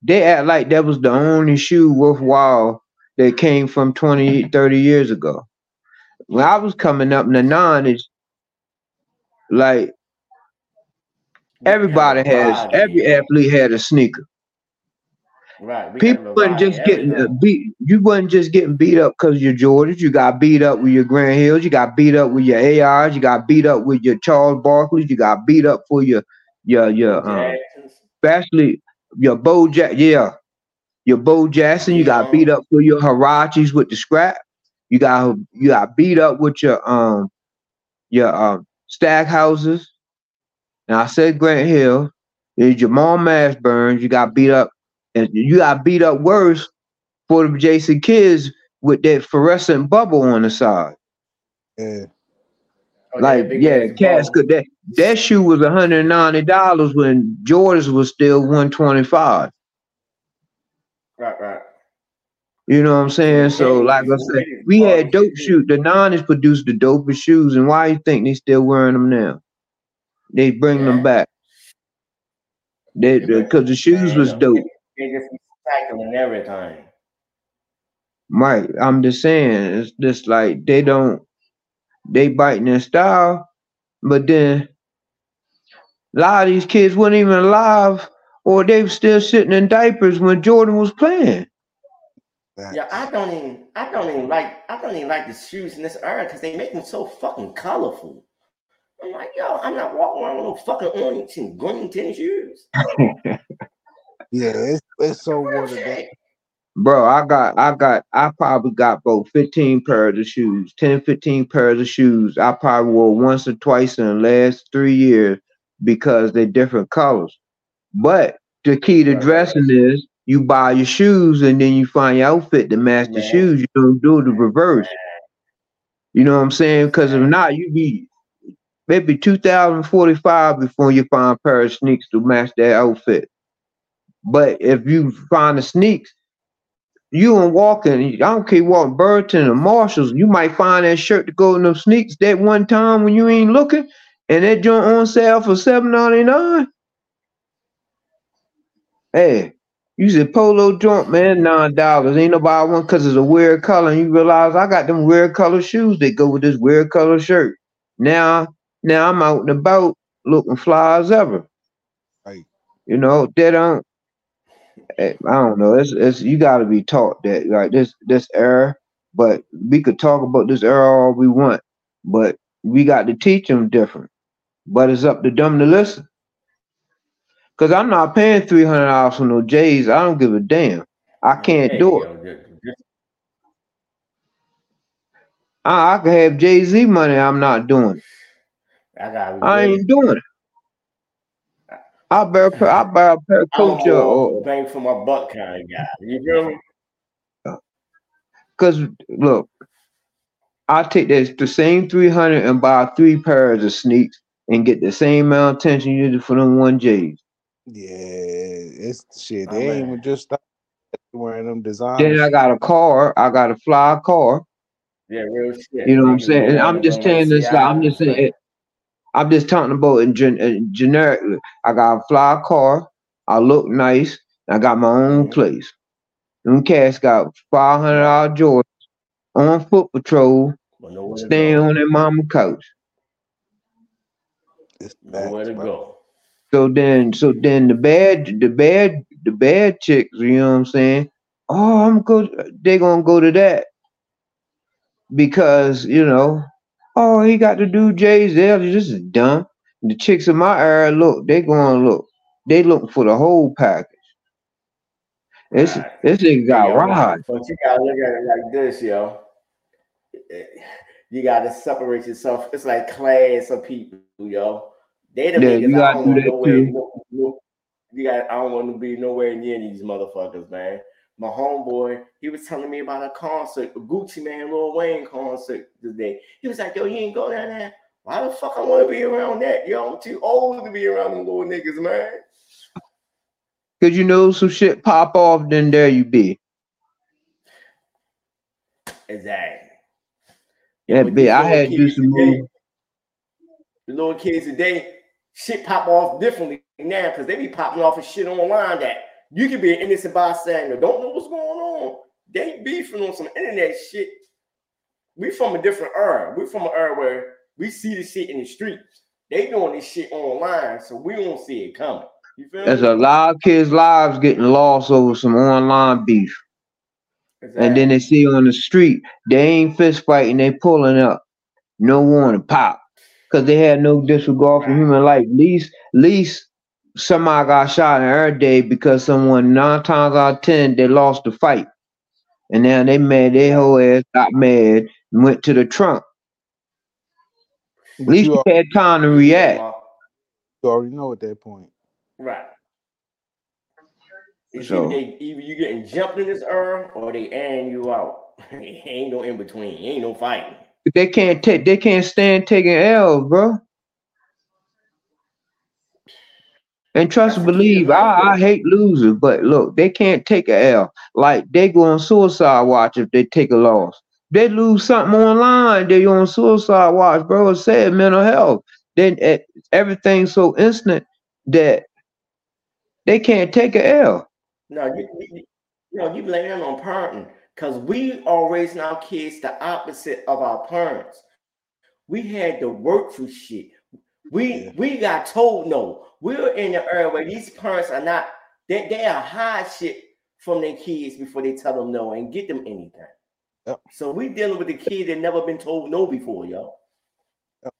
they act like that was the only shoe worthwhile that came from twenty, thirty years ago. When I was coming up in the nineties, like everybody has, every athlete had a sneaker. Right. People wasn't just getting uh, beat. You wasn't just getting beat up because of your Jordans. You got beat up with your Grand Hills. You got beat up with your A Rs. You got beat up with your Charles Barkley. You got beat up for your your your um, especially your Bo Jack. Yeah, your Bo Jackson. You got beat up for your Harachis with the scrap. You got you got beat up with your um your um stack houses. And I said Grant Hill, is Jamal Mashburn. You got beat up, and you got beat up worse for the J C kids with that fluorescent bubble on the side. Yeah. Like oh, yeah, yeah cats could that that shoe was one hundred ninety dollars when Jordans was still one hundred twenty-five dollars. Right, right. You know what I'm saying? So, like I said, we had dope shoes. The nineties produced the dopest shoes, and why do you think they still wearing them now? They bring yeah. them back. They because the shoes was dope. They just recycling everything. Right. I'm just saying, it's just like they don't. They biting their style, but then a lot of these kids weren't even alive, or they were still sitting in diapers when Jordan was playing. Yeah, I don't even, I don't even like, I don't even like the shoes in this era because they make them so fucking colorful. I'm like, yo, I'm not walking around with no fucking orange and green tennis shoes. Yeah, it's, it's so watered down. Bro, I got, I got, I probably got both fifteen pairs of shoes, ten, fifteen pairs of shoes. I probably wore once or twice in the last three years because they're different colors. But the key to dressing is. You buy your shoes and then you find your outfit to match the yeah. shoes. You don't do the reverse. You know what I'm saying? Because if not, you be maybe two thousand forty-five before you find a pair of sneaks to match that outfit. But if you find the sneaks, you and walking, I don't care walking Burton or Marshalls, you might find that shirt to go in them sneaks that one time when you ain't looking and that joint on sale for seven ninety-nine. Hey. You said polo joint, man, nine dollars. Ain't nobody want because it's a weird color. And you realize I got them weird color shoes that go with this weird color shirt. Now, now I'm out and about looking fly as ever. Right. You know, they don't. I don't know. It's it's you got to be taught that like this this era. But we could talk about this era all we want, but we got to teach them different. But it's up to them to listen. Cause I'm not paying three hundred dollars for no J's. I don't give a damn. I can't do it. I, I could have Jay Z money. I'm not doing it. I got. I ain't doing it. I buy a pair, I buy a pair of Coach or thing for my buck kind of guy. You feel me? Cause look, I take that the same three hundred and buy three pairs of sneaks and get the same amount of attention you did for them one J's. Yeah, it's shit. They oh, ain't even just stop wearing them designs. Then I got a car. I got a fly car. Yeah, real shit. You know what I'm saying? And I'm just saying this. Like, I'm just saying. It, I'm just talking about in, gen- in generically. I got a fly car. I look nice. I got my own place. Them cats got five hundred dollar Jordans on foot patrol, well, staying on their mama couch. Nowhere to go. So then, so then the bad, the bad, the bad chicks. You know what I'm saying? Oh, I'm go. They gonna go to that because you know. Oh, he got to do J's there. This is dumb. The chicks in my era, look, they going to look. They looking for the whole package. This right. This nigga got yo, robbed. But you got to look at it like this, yo. You got to separate yourself. It's like class of people, yo. They the yeah, you got to do that nowhere, too. No, no, you got, I don't want to be nowhere near these motherfuckers, man. My homeboy, he was telling me about a concert, a Gucci Man, Lil Wayne concert today. He was like, yo, you ain't go down there. Why the fuck I want to be around that? Yo, I'm too old to be around them little niggas, man. Because you know some shit pop off, then there you be. Exactly. Yeah, be. I had to do some more. The little kids today, shit pop off differently now because they be popping off of shit online that you can be an innocent bystander. Don't know what's going on. They beefing on some internet shit. We from a different era. We from an era where we see this shit in the streets. They doing this shit online, so we don't see it coming. You feel There's me? A lot of kids' lives getting lost over some online beef. Exactly. And then they see on the street, they ain't fist fighting, they pulling up. No one to pop. Because they had no disregard for human life. Least, least. Somebody got shot in her day because someone nine times out of ten they lost the fight, and now they mad. Their whole ass got mad and went to the trunk. At least you, you had time to react. You already know at that point, right? So, either, either you getting jumped in this earth or they airing you out. Ain't no in between. Ain't no fighting. They can't take. They can't stand taking L's, bro. And trust and believe, I, I hate losers, but look, they can't take an L. Like, they go on suicide watch if they take a loss. They lose something online, they go on suicide watch, bro. It's sad mental health. Then uh, everything's so instant that they can't take an L. No, you, you, no, you blame them on parenting because we are raising our kids the opposite of our parents. We had to work for shit. We yeah. we got told no. We're in the era where these parents are not, they, they are hide shit from their kids before they tell them no and get them anything. Yep. So we dealing with a kid that never been told no before, y'all. Yep.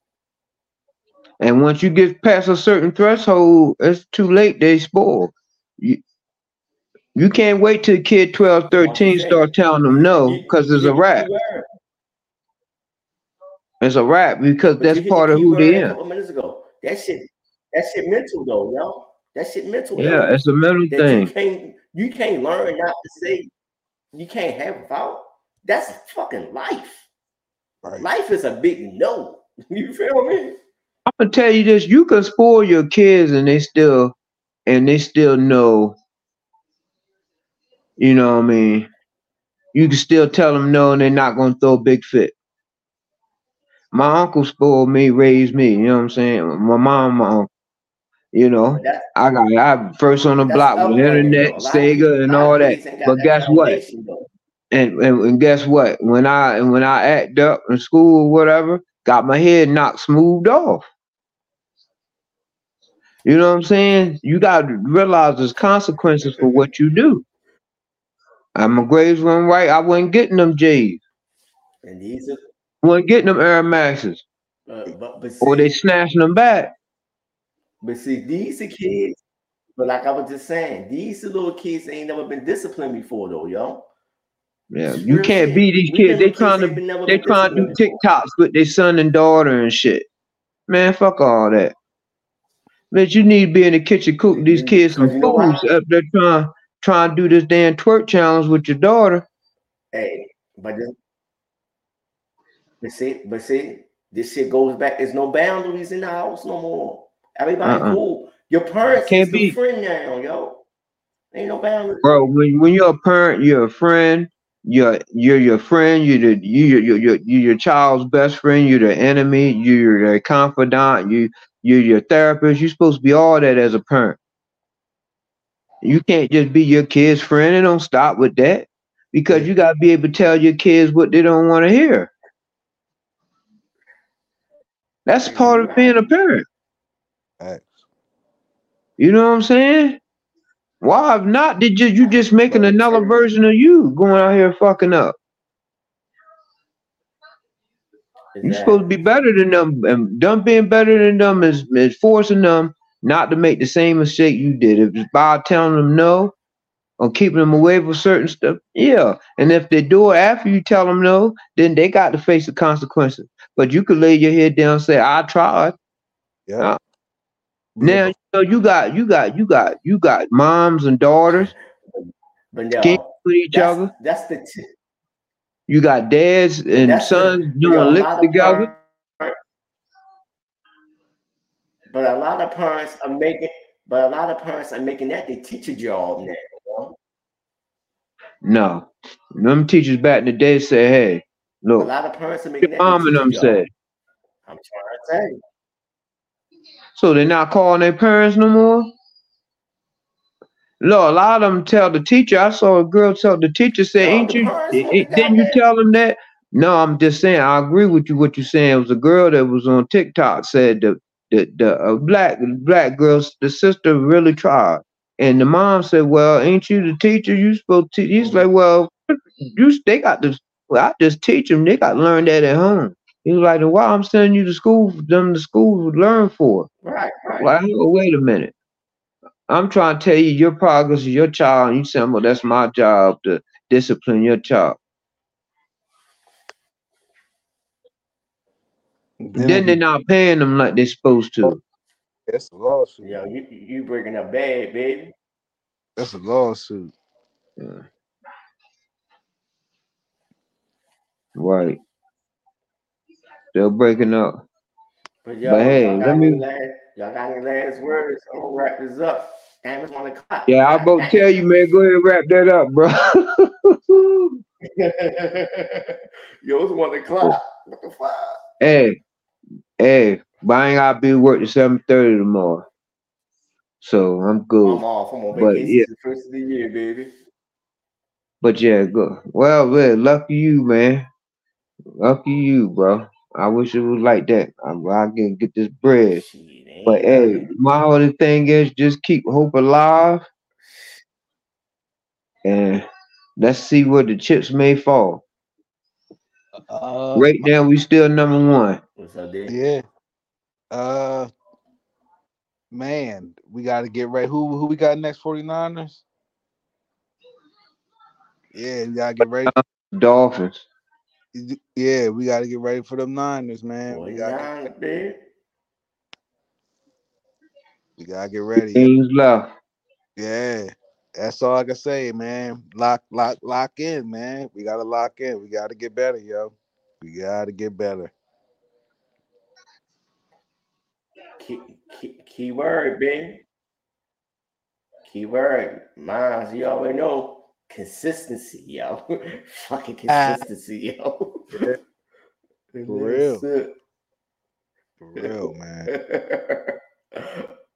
And once you get past a certain threshold, it's too late. They spoil. You, you can't wait till kid twelve, thirteen start telling them no because it's a wrap. It's a wrap because but that's part of who they are. A couple minutes ago. That shit. That shit mental though, y'all. That shit mental. Yeah, though. It's a mental that thing. You can't, you can't learn not to say you can't have a vowel. That's fucking life. Right. Life is a big no. You feel me? I'm gonna tell you this: you can spoil your kids, and they still, and they still know. You know what I mean? You can still tell them no, and they're not gonna throw a big fit. My uncle spoiled me, raised me. You know what I'm saying? My mom, my uncle. You know, that's, I got I first on the block with internet, Sega, and all that. But guess what? And, and and guess what? When I and when I act up in school, or whatever, got my head knocked smoothed off. You know what I'm saying? You got to realize there's consequences for what you do. And my grades weren't right. I wasn't getting them J's. And these are wasn't getting them Air Maxes. Uh, but, but see, or they snatching them back. But see, these are kids. But like I was just saying, these are little kids that ain't never been disciplined before, though, yo. Yeah, you can't be these kids. They trying to they trying to do TikToks with their son and daughter and shit. Man, fuck all that. Man, you need to be in the kitchen cooking these kids some fools up there trying trying to do this damn twerk challenge with your daughter. Hey, but this, but see, but see, this shit goes back. There's no boundaries in the house no more. Everybody uh-uh. cool. Your parents can't be friend now, yo. Ain't no boundaries, bro. When when you're a parent, you're a friend. You're you're your friend. You're the you you you you your child's best friend. You're the enemy. You're their confidant. You you're your therapist. You're supposed to be all that as a parent. You can't just be your kid's friend and don't stop with that, because you gotta be able to tell your kids what they don't want to hear. That's part of being a parent. You know what I'm saying? Why, if not, did you you just making another version of you going out here fucking up? Exactly. You're supposed to be better than them, and them being better than them is, is forcing them not to make the same mistake you did. If it's by telling them no or keeping them away from certain stuff, yeah. And if they do it after you tell them no, then they got to face the consequences. But you could lay your head down and say, I tried. Yeah. I, Now you know you got you got you got you got moms and daughters getting with each that's, other. That's the tip. You got dads and that's sons the, doing lift together. Parents, but a lot of parents are making. But a lot of parents are making that their teacher job now. You know? No, them teachers back in the day said, "Hey, look." A lot of parents are making that their mom and them job. Said, "I'm trying to say." So they're not calling their parents no more? Look, a lot of them tell the teacher. I saw a girl tell the teacher, say, no, ain't you, ain't, didn't you tell them that? No, I'm just saying, I agree with you, what you're saying. It was a girl that was on TikTok said the, the, the uh, black, black girl, the sister really tried. And the mom said, well, ain't you the teacher? You supposed to teach. He's like, well, you, they got this. Well, I just teach them. They got to learn that at home. He was like, why I'm sending you to school for them to school would learn for. Right, right. Well, like, oh, wait a minute. I'm trying to tell you your progress is your child, and you say, well, that's my job to discipline your child. Then, then they're not paying them like they're supposed to. That's a lawsuit. Yo, you you breaking up bad, baby. That's a lawsuit. Yeah. Right. They're breaking up. But, yo, but hey, let me. Last, y'all got any last words? I'm gonna wrap this up. Damn, it's one o'clock. Yeah, I'm about to tell you, man. Go ahead and wrap that up, bro. Yo, it's one o'clock. What the fuck? Hey, hey, but I ain't gotta be working seven thirty tomorrow, so I'm good. I'm off. I'm on vacation. Yeah. The first of the year, baby. But yeah, good. Well, man, lucky you, man. Lucky you, bro. I wish it was like that. I'm, I can get this bread. Shit, but hey, my only thing is just keep hope alive. And let's see where the chips may fall. Uh, right now, we still number one. What's up, dude? Yeah. Uh, man, we got to get right. Who who we got next, forty-niners? Yeah, we got to get ready. Uh, Dolphins. Yeah, we got to get ready for them Niners, man. We got to get ready. Things left. Yeah, that's all I can say, man. Lock, lock, lock in, man. We got to lock in. We got to get better, yo. We got to get better. Key, key, key word, Ben. Key word. Miles, you already know. Consistency, yo. Fucking consistency, uh, yo. For real. For real, man.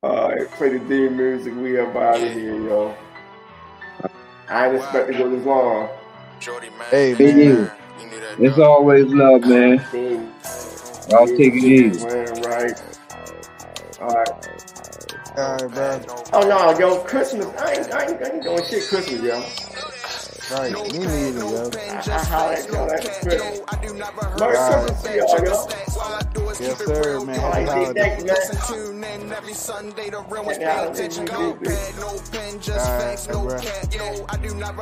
All right, Play the theme music. We up out of here, yo. I didn't expect to go this long. Hey, man. It's always love, man. I'll take it easy. Right. All right. All right, bro. Oh, no, yo. Christmas. I ain't, I ain't, I ain't doing shit Christmas, yo. Right, no me neither, yo. I, I holler at y'all at Christmas. Merry Christmas to y'all, yo. Yes, sir, man. Happy holidays. Happy holidays.